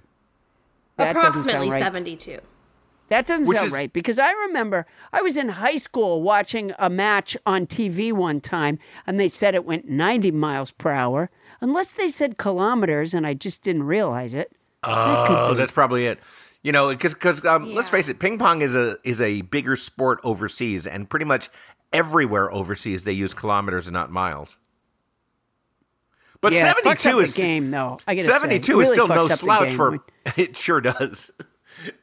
That Approximately doesn't sound right. seventy-two. That doesn't Which sound is, right because I remember I was in high school watching a match on T V one time and they said it went ninety miles per hour unless they said kilometers and I just didn't realize it. Oh, that that's probably it. You know, because um, yeah. let's face it, ping pong is a is a bigger sport overseas and pretty much everywhere overseas, they use kilometers and not miles. But yeah, seventy-two is the game, though. I seventy-two really is still no slouch for. It sure does.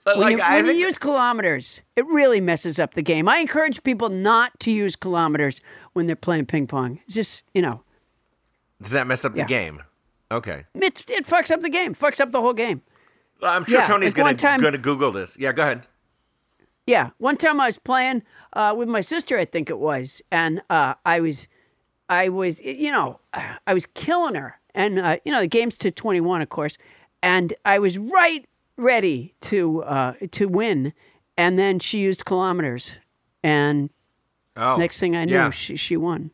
But when like, you, I when think, you use kilometers, it really messes up the game. I encourage people not to use kilometers when they're playing ping pong. It's just you know. Does that mess up yeah. the game? Okay. It it fucks up the game. Fucks up the whole game. Well, I'm sure yeah, Tony's going to Google this. Yeah, go ahead. Yeah, one time I was playing uh, with my sister, I think it was, and uh, I was, I was, you know, I was killing her, and uh, you know, the game's to twenty-one, of course, and I was right ready to uh, to win, and then she used kilometers, and oh, next thing I knew, yeah. she she won.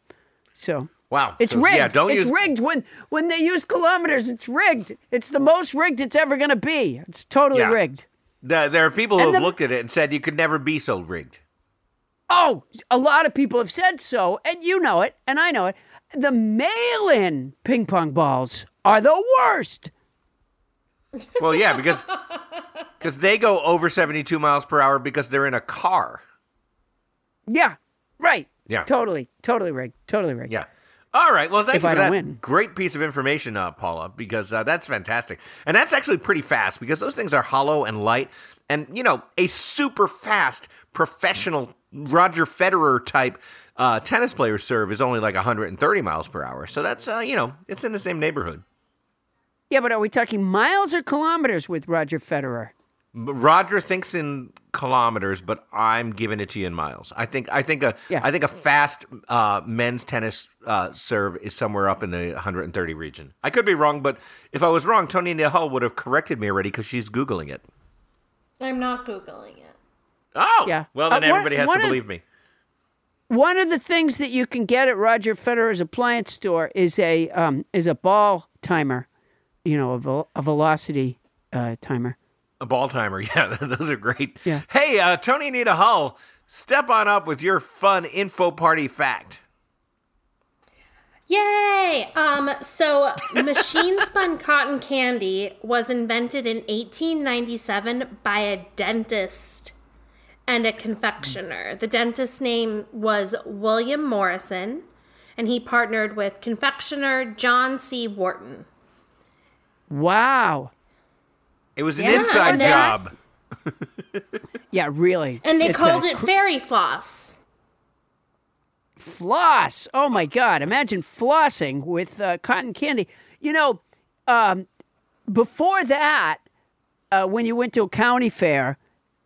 So wow, it's so, rigged. Yeah, don't it's use... rigged when when they use kilometers. It's rigged. It's the most rigged it's ever going to be. It's totally yeah. rigged. The, there are people who the, have looked at it and said you could never be so rigged. Oh, a lot of people have said so, and you know it, and I know it. The mail-in ping pong balls are the worst. Well, yeah, because because they go over seventy-two miles per hour because they're in a car. Yeah, right. Yeah, totally, totally rigged, totally rigged. Yeah. All right. Well, thank if you for that win. great piece of information, uh, Paula, because uh, that's fantastic. And that's actually pretty fast because those things are hollow and light. And, you know, a super fast professional Roger Federer type uh, tennis player serve is only like one hundred thirty miles per hour. So that's, uh, you know, it's in the same neighborhood. Yeah, but are we talking miles or kilometers with Roger Federer? Roger thinks in kilometers, but I'm giving it to you in miles. I think I think a yeah. I think a fast uh, men's tennis uh, serve is somewhere up in the one hundred thirty region. I could be wrong, but if I was wrong, Tony Nihal would have corrected me already because she's Googling it. I'm not Googling it. Oh, yeah. Well, then uh, what, everybody has to is, believe me. One of the things that you can get at Roger Federer's appliance store is a um, is a ball timer, you know, a, vel- a velocity uh, timer. A ball timer, yeah, those are great. Yeah. Hey, uh, Tony Nihal, step on up with your fun info party fact. Yay! Um, so machine-spun cotton candy was invented in eighteen ninety-seven by a dentist and a confectioner. The dentist's name was William Morrison, and he partnered with confectioner John C. Wharton. Wow. It was an yeah, inside job. yeah, really. And they it's called a... it fairy floss. Floss. Oh, my God. Imagine flossing with uh, cotton candy. You know, um, before that, uh, when you went to a county fair,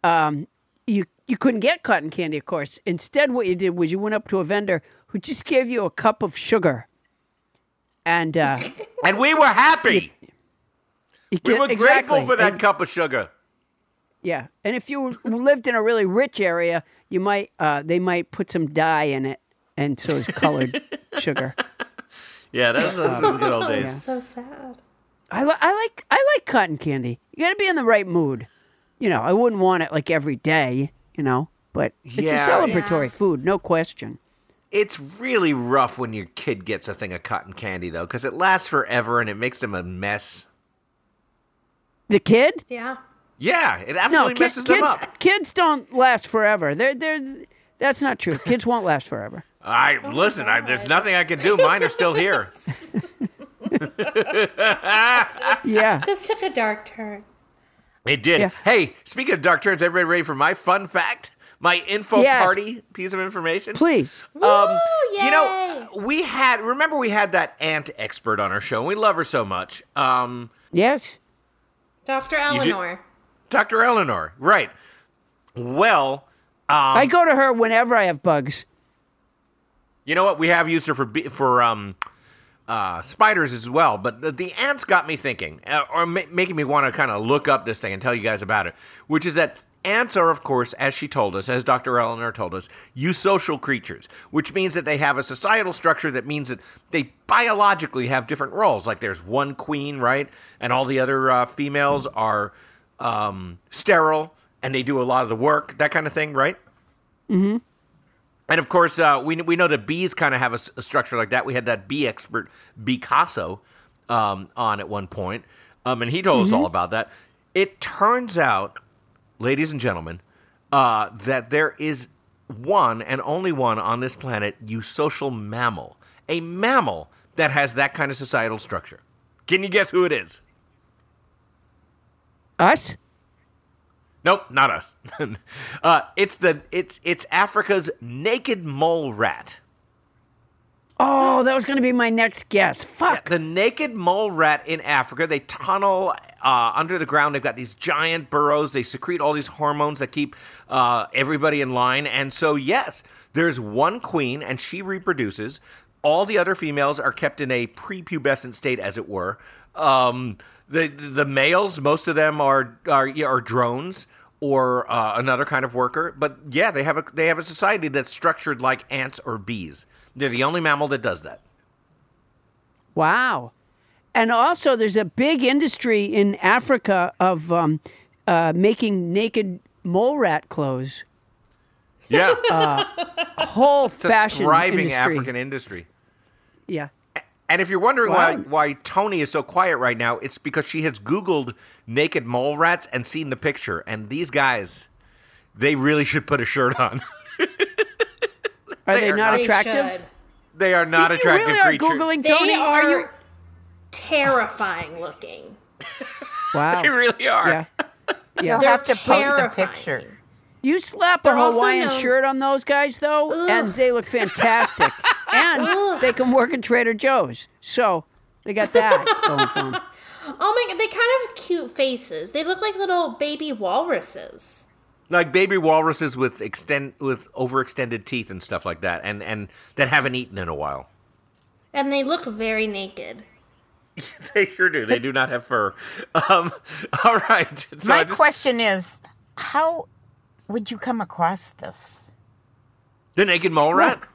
um, you, you couldn't get cotton candy, of course. Instead, what you did was you went up to a vendor who just gave you a cup of sugar. And, uh, and we were happy. You, Get, we were grateful exactly. for that and, cup of sugar. Yeah, and if you lived in a really rich area, you might uh, they might put some dye in it, and so it's colored sugar. Yeah, that was uh, the good old days. Yeah. So sad. I, li- I like I like cotton candy. You got to be in the right mood. You know, I wouldn't want it like every day. You know, but it's yeah, a celebratory yeah. food, no question. It's really rough when your kid gets a thing of cotton candy though, because it lasts forever and it makes them a mess. The kid? Yeah. Yeah, it absolutely no, ki- messes kids, them up. Kids don't last forever. They're, they're, that's not true. Kids won't last forever. I oh, Listen, I, there's nothing I can do. Mine are still here. yeah. This took a dark turn. It did. Yeah. Hey, speaking of dark turns, everybody ready for my fun fact? My info yes. party piece of information? Please. Um, Woo, yay. You know, we had, remember we had that ant expert on our show. And we love her so much. Um, yes. Doctor Eleanor. Doctor Eleanor, right. Well, um, I go to her whenever I have bugs. You know what? We have used her for for um, uh, spiders as well, but the, the ants got me thinking, uh, or ma- making me want to kind of look up this thing and tell you guys about it, which is that ants are, of course, as she told us, as Doctor Eleanor told us, eusocial creatures, which means that they have a societal structure that means that they biologically have different roles. Like there's one queen, right? And all the other uh, females are um, sterile and they do a lot of the work, that kind of thing, right? Mm-hmm. And of course, uh, we we know that bees kind of have a, a structure like that. We had that bee expert, Picasso, um, on at one point, um, and he told mm-hmm. us all about that. It turns out, ladies and gentlemen, uh, that there is one and only one on this planet eusocial mammal. A mammal that has that kind of societal structure. Can you guess who it is? Us? Nope, not us. uh, it's the it's it's Africa's naked mole rat. Oh, that was going to be my next guess. Fuck. Yeah, the naked mole rat in Africa, they tunnel uh, under the ground. They've got these giant burrows. They secrete all these hormones that keep uh, everybody in line. And so, yes, there's one queen, and she reproduces. All the other females are kept in a prepubescent state, as it were. Um, the the males, most of them are are, are drones or uh, another kind of worker. But, yeah, they have a, they have a society that's structured like ants or bees. They're the only mammal that does that. Wow. And also there's a big industry in Africa of um, uh, making naked mole rat clothes. Yeah. Uh, whole it's fashion a thriving industry. African industry. Yeah. And if you're wondering wow. why why Tony is so quiet right now, it's because she has Googled naked mole rats and seen the picture. And these guys, they really should put a shirt on. Are they, they are not attractive? Should. They are not you attractive really are creatures. Googling Tony. They are, are you... terrifying looking. Wow. They really are. Yeah. Yeah. You'll have to terrifying. Post a picture. You slap They're a Hawaiian known... shirt on those guys, though, Ugh. And they look fantastic. And Ugh. They can work at Trader Joe's. So they got that going for them. Oh my god, they kind of have cute faces. They look like little baby walruses. Like baby walruses with extend with overextended teeth and stuff like that, and, and that haven't eaten in a while. And they look very naked. They sure do. They do not have fur. Um, all right. So My just... question is, how would you come across this? The naked mole rat? What?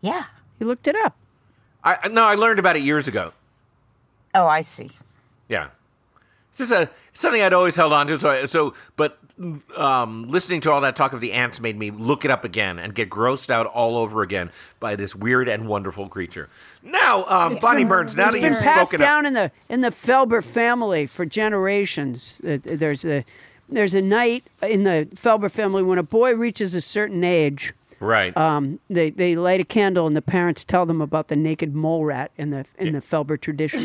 Yeah. You looked it up. I No, I learned about it years ago. Oh, I see. Yeah. It's just a, something I'd always held on to. So, I, so but um, listening to all that talk of the ants made me look it up again and get grossed out all over again by this weird and wonderful creature. Now, um, Bonnie Burns, now it's that you've spoken up. It's been passed down in the, in the Felber family for generations. Uh, there's, a, there's a night in the Felber family when a boy reaches a certain age. Right. Um, they, they light a candle and the parents tell them about the naked mole rat in the, in yeah. the Felber tradition.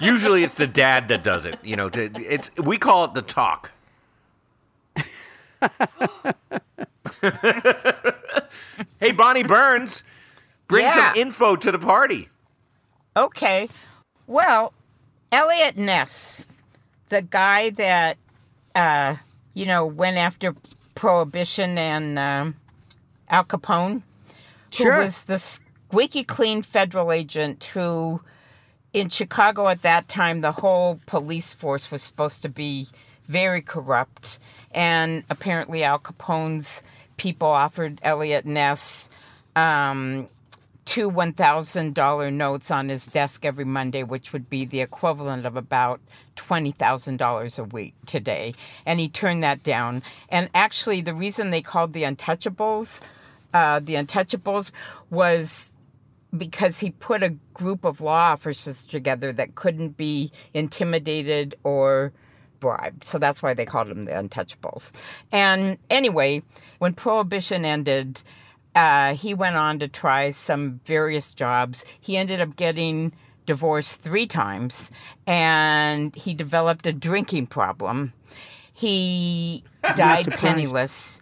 Usually it's the dad that does it, you know. To, it's we call it the talk. Hey, Bonnie Burns, bring yeah. some info to the party. Okay, well, Elliot Ness, the guy that uh, you know went after Prohibition and um, Al Capone, sure. who was the squeaky clean federal agent who. In Chicago at that time, the whole police force was supposed to be very corrupt. And apparently Al Capone's people offered Elliot Ness um, two one thousand dollars notes on his desk every Monday, which would be the equivalent of about twenty thousand dollars a week today. And he turned that down. And actually, the reason they called the Untouchables, uh, the Untouchables was... because he put a group of law officers together that couldn't be intimidated or bribed. So that's why they called them the Untouchables. And anyway, when Prohibition ended, uh, he went on to try some various jobs. He ended up getting divorced three times, and he developed a drinking problem. He died penniless.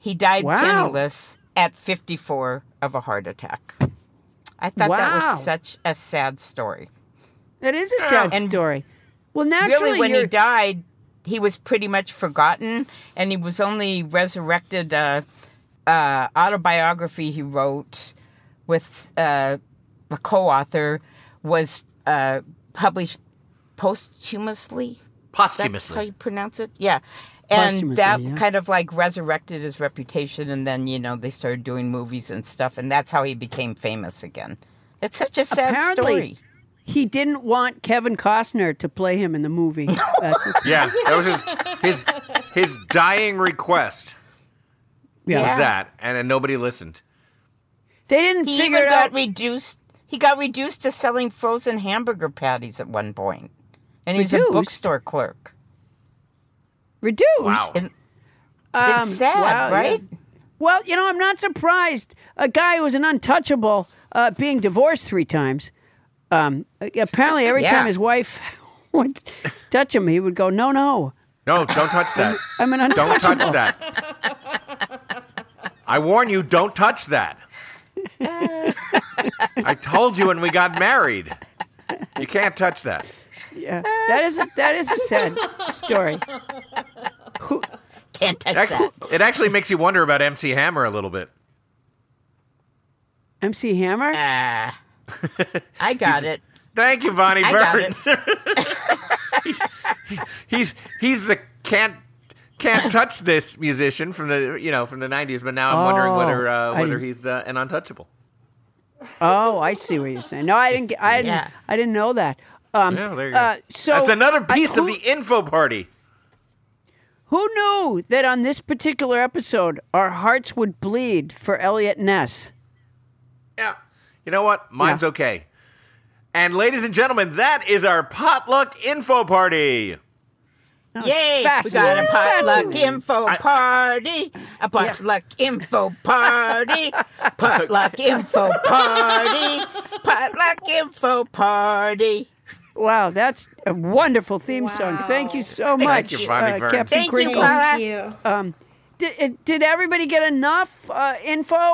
He died wow. penniless at fifty-four of a heart attack. I thought wow. that was such a sad story. It is a sad uh, story. Well, naturally, really, when you're... he died, he was pretty much forgotten, and he was only resurrected. Uh, uh, autobiography he wrote with uh, a co-author was uh, published posthumously. Posthumously, that's how you pronounce it. Yeah, and that yeah. kind of like resurrected his reputation, and then you know they started doing movies and stuff, and that's how he became famous again. It's such a sad Apparently, story. He didn't want Kevin Costner to play him in the movie. yeah, that was his his his dying request. Yeah, was that, and then nobody listened. They didn't he figure even it got out. Reduced. He got reduced to selling frozen hamburger patties at one point. And he's Reduced. a bookstore clerk. Reduced. Wow. And, um, it's sad, wow, right? Yeah. Well, you know, I'm not surprised. A guy who was an untouchable uh, being divorced three times. Um, apparently, every yeah. time his wife would touch him, he would go, no, no. No, don't touch that. I'm an untouchable. Don't touch that. I warn you, don't touch that. I told you when we got married. You can't touch that. Yeah, that is a, that is a sad story. Can't touch it actually, that. It actually makes you wonder about M C Hammer a little bit. M C Hammer? Ah, uh, I got it. Thank you, Bonnie Burns. I got it. he's he's the can't can't touch this musician from the you know from the nineties, but now I'm oh, wondering whether uh, whether I... he's uh, an untouchable. Oh, I see what you're saying. No, I didn't. I didn't. Yeah. I didn't know that. Um, yeah, there you uh, go. So that's another piece I, who, of the info party. Who knew that on this particular episode, our hearts would bleed for Elliot Ness? Yeah. You know what? Mine's yeah. okay. And ladies and gentlemen, that is our potluck info party. Yay! We got a potluck info party. A potluck yeah. info party. Potluck info party. Potluck info party. Wow, that's a wonderful theme wow. song. Thank you so much, Thank you, uh, Captain Thank Crinkle. You, Thank you. Um, did, did everybody get enough uh, info? Uh,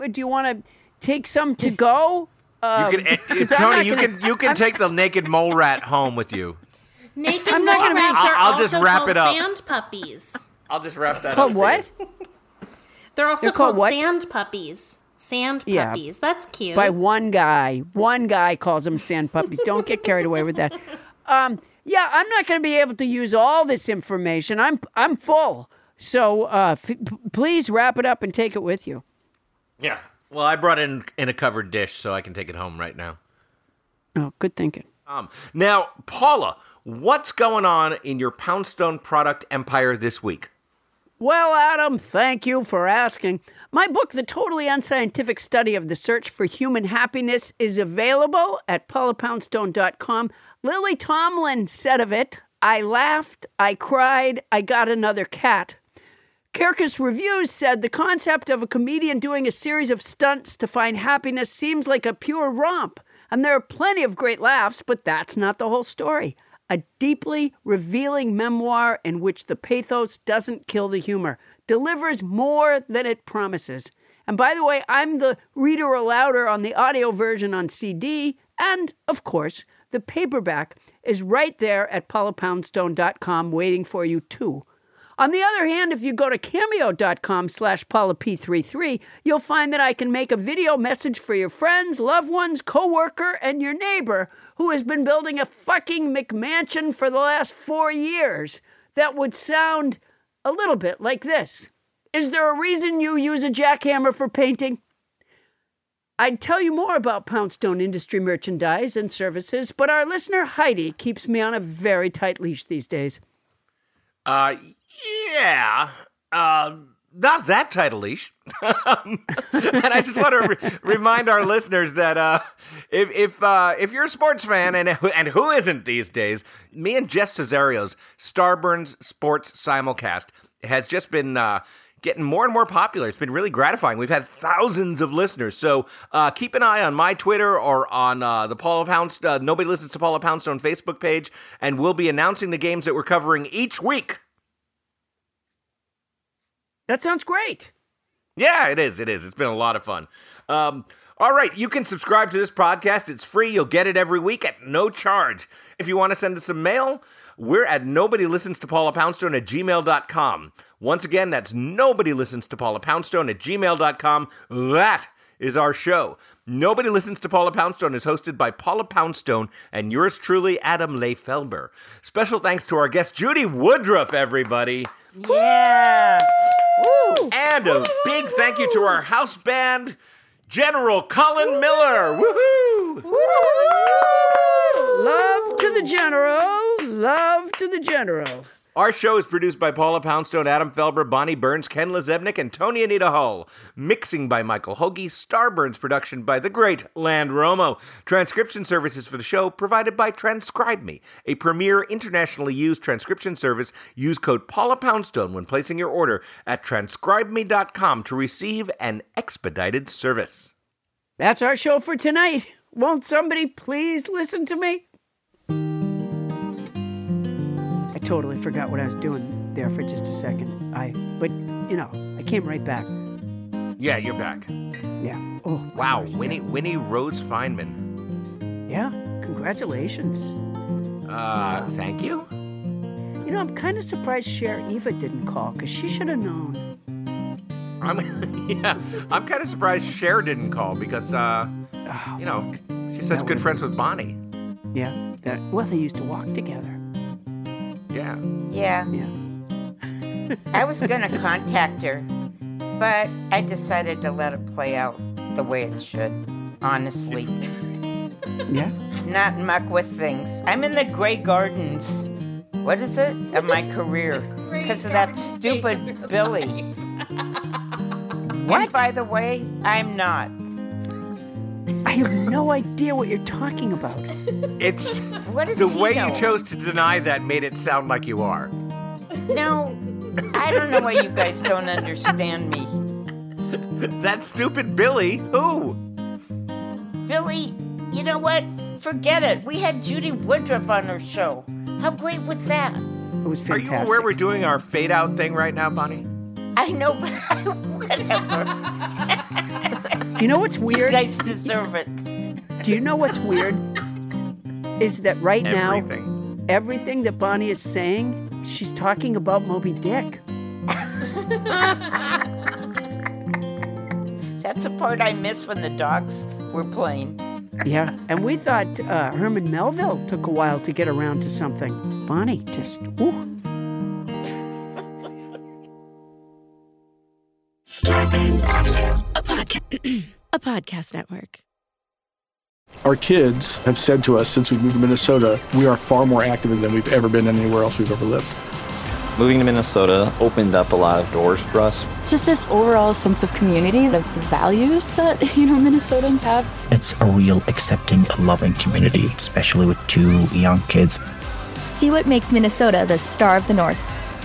uh, do you want to take some to go? Um, you can, it, Tony, you gonna, can you can I'm, take the naked mole rat home with you. Naked I'm mole not rats are I'll, I'll also wrap called sand puppies. I'll just wrap that called up. What? They're also They're called, called sand puppies. Sand puppies. Yeah. That's cute. By one guy. One guy calls them sand puppies. Don't get carried away with that. Um, yeah, I'm not going to be able to use all this information. I'm I'm full. So uh, f- please wrap it up and take it with you. Yeah. Well, I brought it in, in a covered dish, so I can take it home right now. Oh, good thinking. Um, now, Paula, what's going on in your Poundstone product empire this week? Well, Adam, thank you for asking. My book, The Totally Unscientific Study of the Search for Human Happiness, is available at paula poundstone dot com. Lily Tomlin said of it, "I laughed, I cried, I got another cat." Kirkus Reviews said the concept of a comedian doing a series of stunts to find happiness seems like a pure romp. And there are plenty of great laughs, but that's not the whole story. A deeply revealing memoir in which the pathos doesn't kill the humor, delivers more than it promises. And by the way, I'm the reader alouder on the audio version on C D. And, of course, the paperback is right there at paula poundstone dot com waiting for you, too. On the other hand, if you go to cameo dot com slash paula p thirty-three, you'll find that I can make a video message for your friends, loved ones, coworker, and your neighbor who has been building a fucking McMansion for the last four years that would sound a little bit like this. Is there a reason you use a jackhammer for painting? I'd tell you more about Poundstone industry merchandise and services, but our listener Heidi keeps me on a very tight leash these days. Uh... Yeah, uh, not that tight a leash. um, and I just want to re- remind our listeners that uh, if if uh, if you're a sports fan, and and who isn't these days, me and Jeff Cesario's Starburns Sports Simulcast has just been uh, getting more and more popular. It's been really gratifying. We've had thousands of listeners. So uh, keep an eye on my Twitter or on uh, the Paula Poundstone, uh, Nobody Listens to Paula Poundstone Facebook page, and we'll be announcing the games that we're covering each week. That sounds great. Yeah, it is. It is. It's been a lot of fun. Um, all right. You can subscribe to this podcast. It's free. You'll get it every week at no charge. If you want to send us some mail, we're at nobody listens to paula poundstone at gmail dot com. Once again, that's nobody listens to paula poundstone at gmail dot com. That is our show. Nobody Listens to Paula Poundstone is hosted by Paula Poundstone and yours truly, Adam Lefelber. Special thanks to our guest, Judy Woodruff, everybody. Yeah. Woo! And a big thank you to our house band, General Colin Miller. Woohoo! Woo-hoo! Love to the General. Love to the General. Our show is produced by Paula Poundstone, Adam Felber, Bonnie Burns, Ken LeZebnik, and Tony Anita Hull. Mixing by Michael Hoagie. Starburns production by the great Land Romo. Transcription services for the show provided by Transcribe Me, a premier internationally used transcription service. Use code Paula Poundstone when placing your order at transcribe me dot com to receive an expedited service. That's our show for tonight. Won't somebody please listen to me? Totally forgot what I was doing there for just a second. I, but, you know, I came right back. Yeah, you're back. Yeah. Oh. Wow, gosh, Winnie yeah. Winnie Rose Feynman. Yeah, congratulations. Uh, uh, thank you. You know, I'm kind of surprised Cher Eva didn't call, because she should have known. I'm, yeah, I'm kind of surprised Cher didn't call, because, uh, oh, you know, she's such good friends with Bonnie. Yeah, that, well, they used to walk together. Yeah. Yeah. Yeah. I was going to contact her, but I decided to let it play out the way it should, honestly. Yeah? Not muck with things. I'm in the gray gardens. What is it? Of my career. Because of that stupid Billy. What? And by the way, I'm not. I have no idea what you're talking about. It's what is the way know? You chose to deny that made it sound like you are. No, I don't know why you guys don't understand me. That stupid Billy, who? Billy, you know what? Forget it. We had Judy Woodruff on her show. How great was that? It was fantastic. Are you aware we're doing our fade out thing right now, Bonnie? I know, but I, whatever. You know what's weird? You guys deserve it. Do you know what's weird? Is that right everything. now, everything that Bonnie is saying, she's talking about Moby Dick. That's the part I miss when the dogs were playing. Yeah, and we thought uh, Herman Melville took a while to get around to something. Bonnie just, ooh. Starbane's Avenue, a podcast, a podcast network. Our kids have said to us since we moved to Minnesota, we are far more active than we've ever been anywhere else we've ever lived. Moving to Minnesota opened up a lot of doors for us. Just this overall sense of community, of values that, you know, Minnesotans have. It's a real accepting, loving community, especially with two young kids. See what makes Minnesota the star of the North.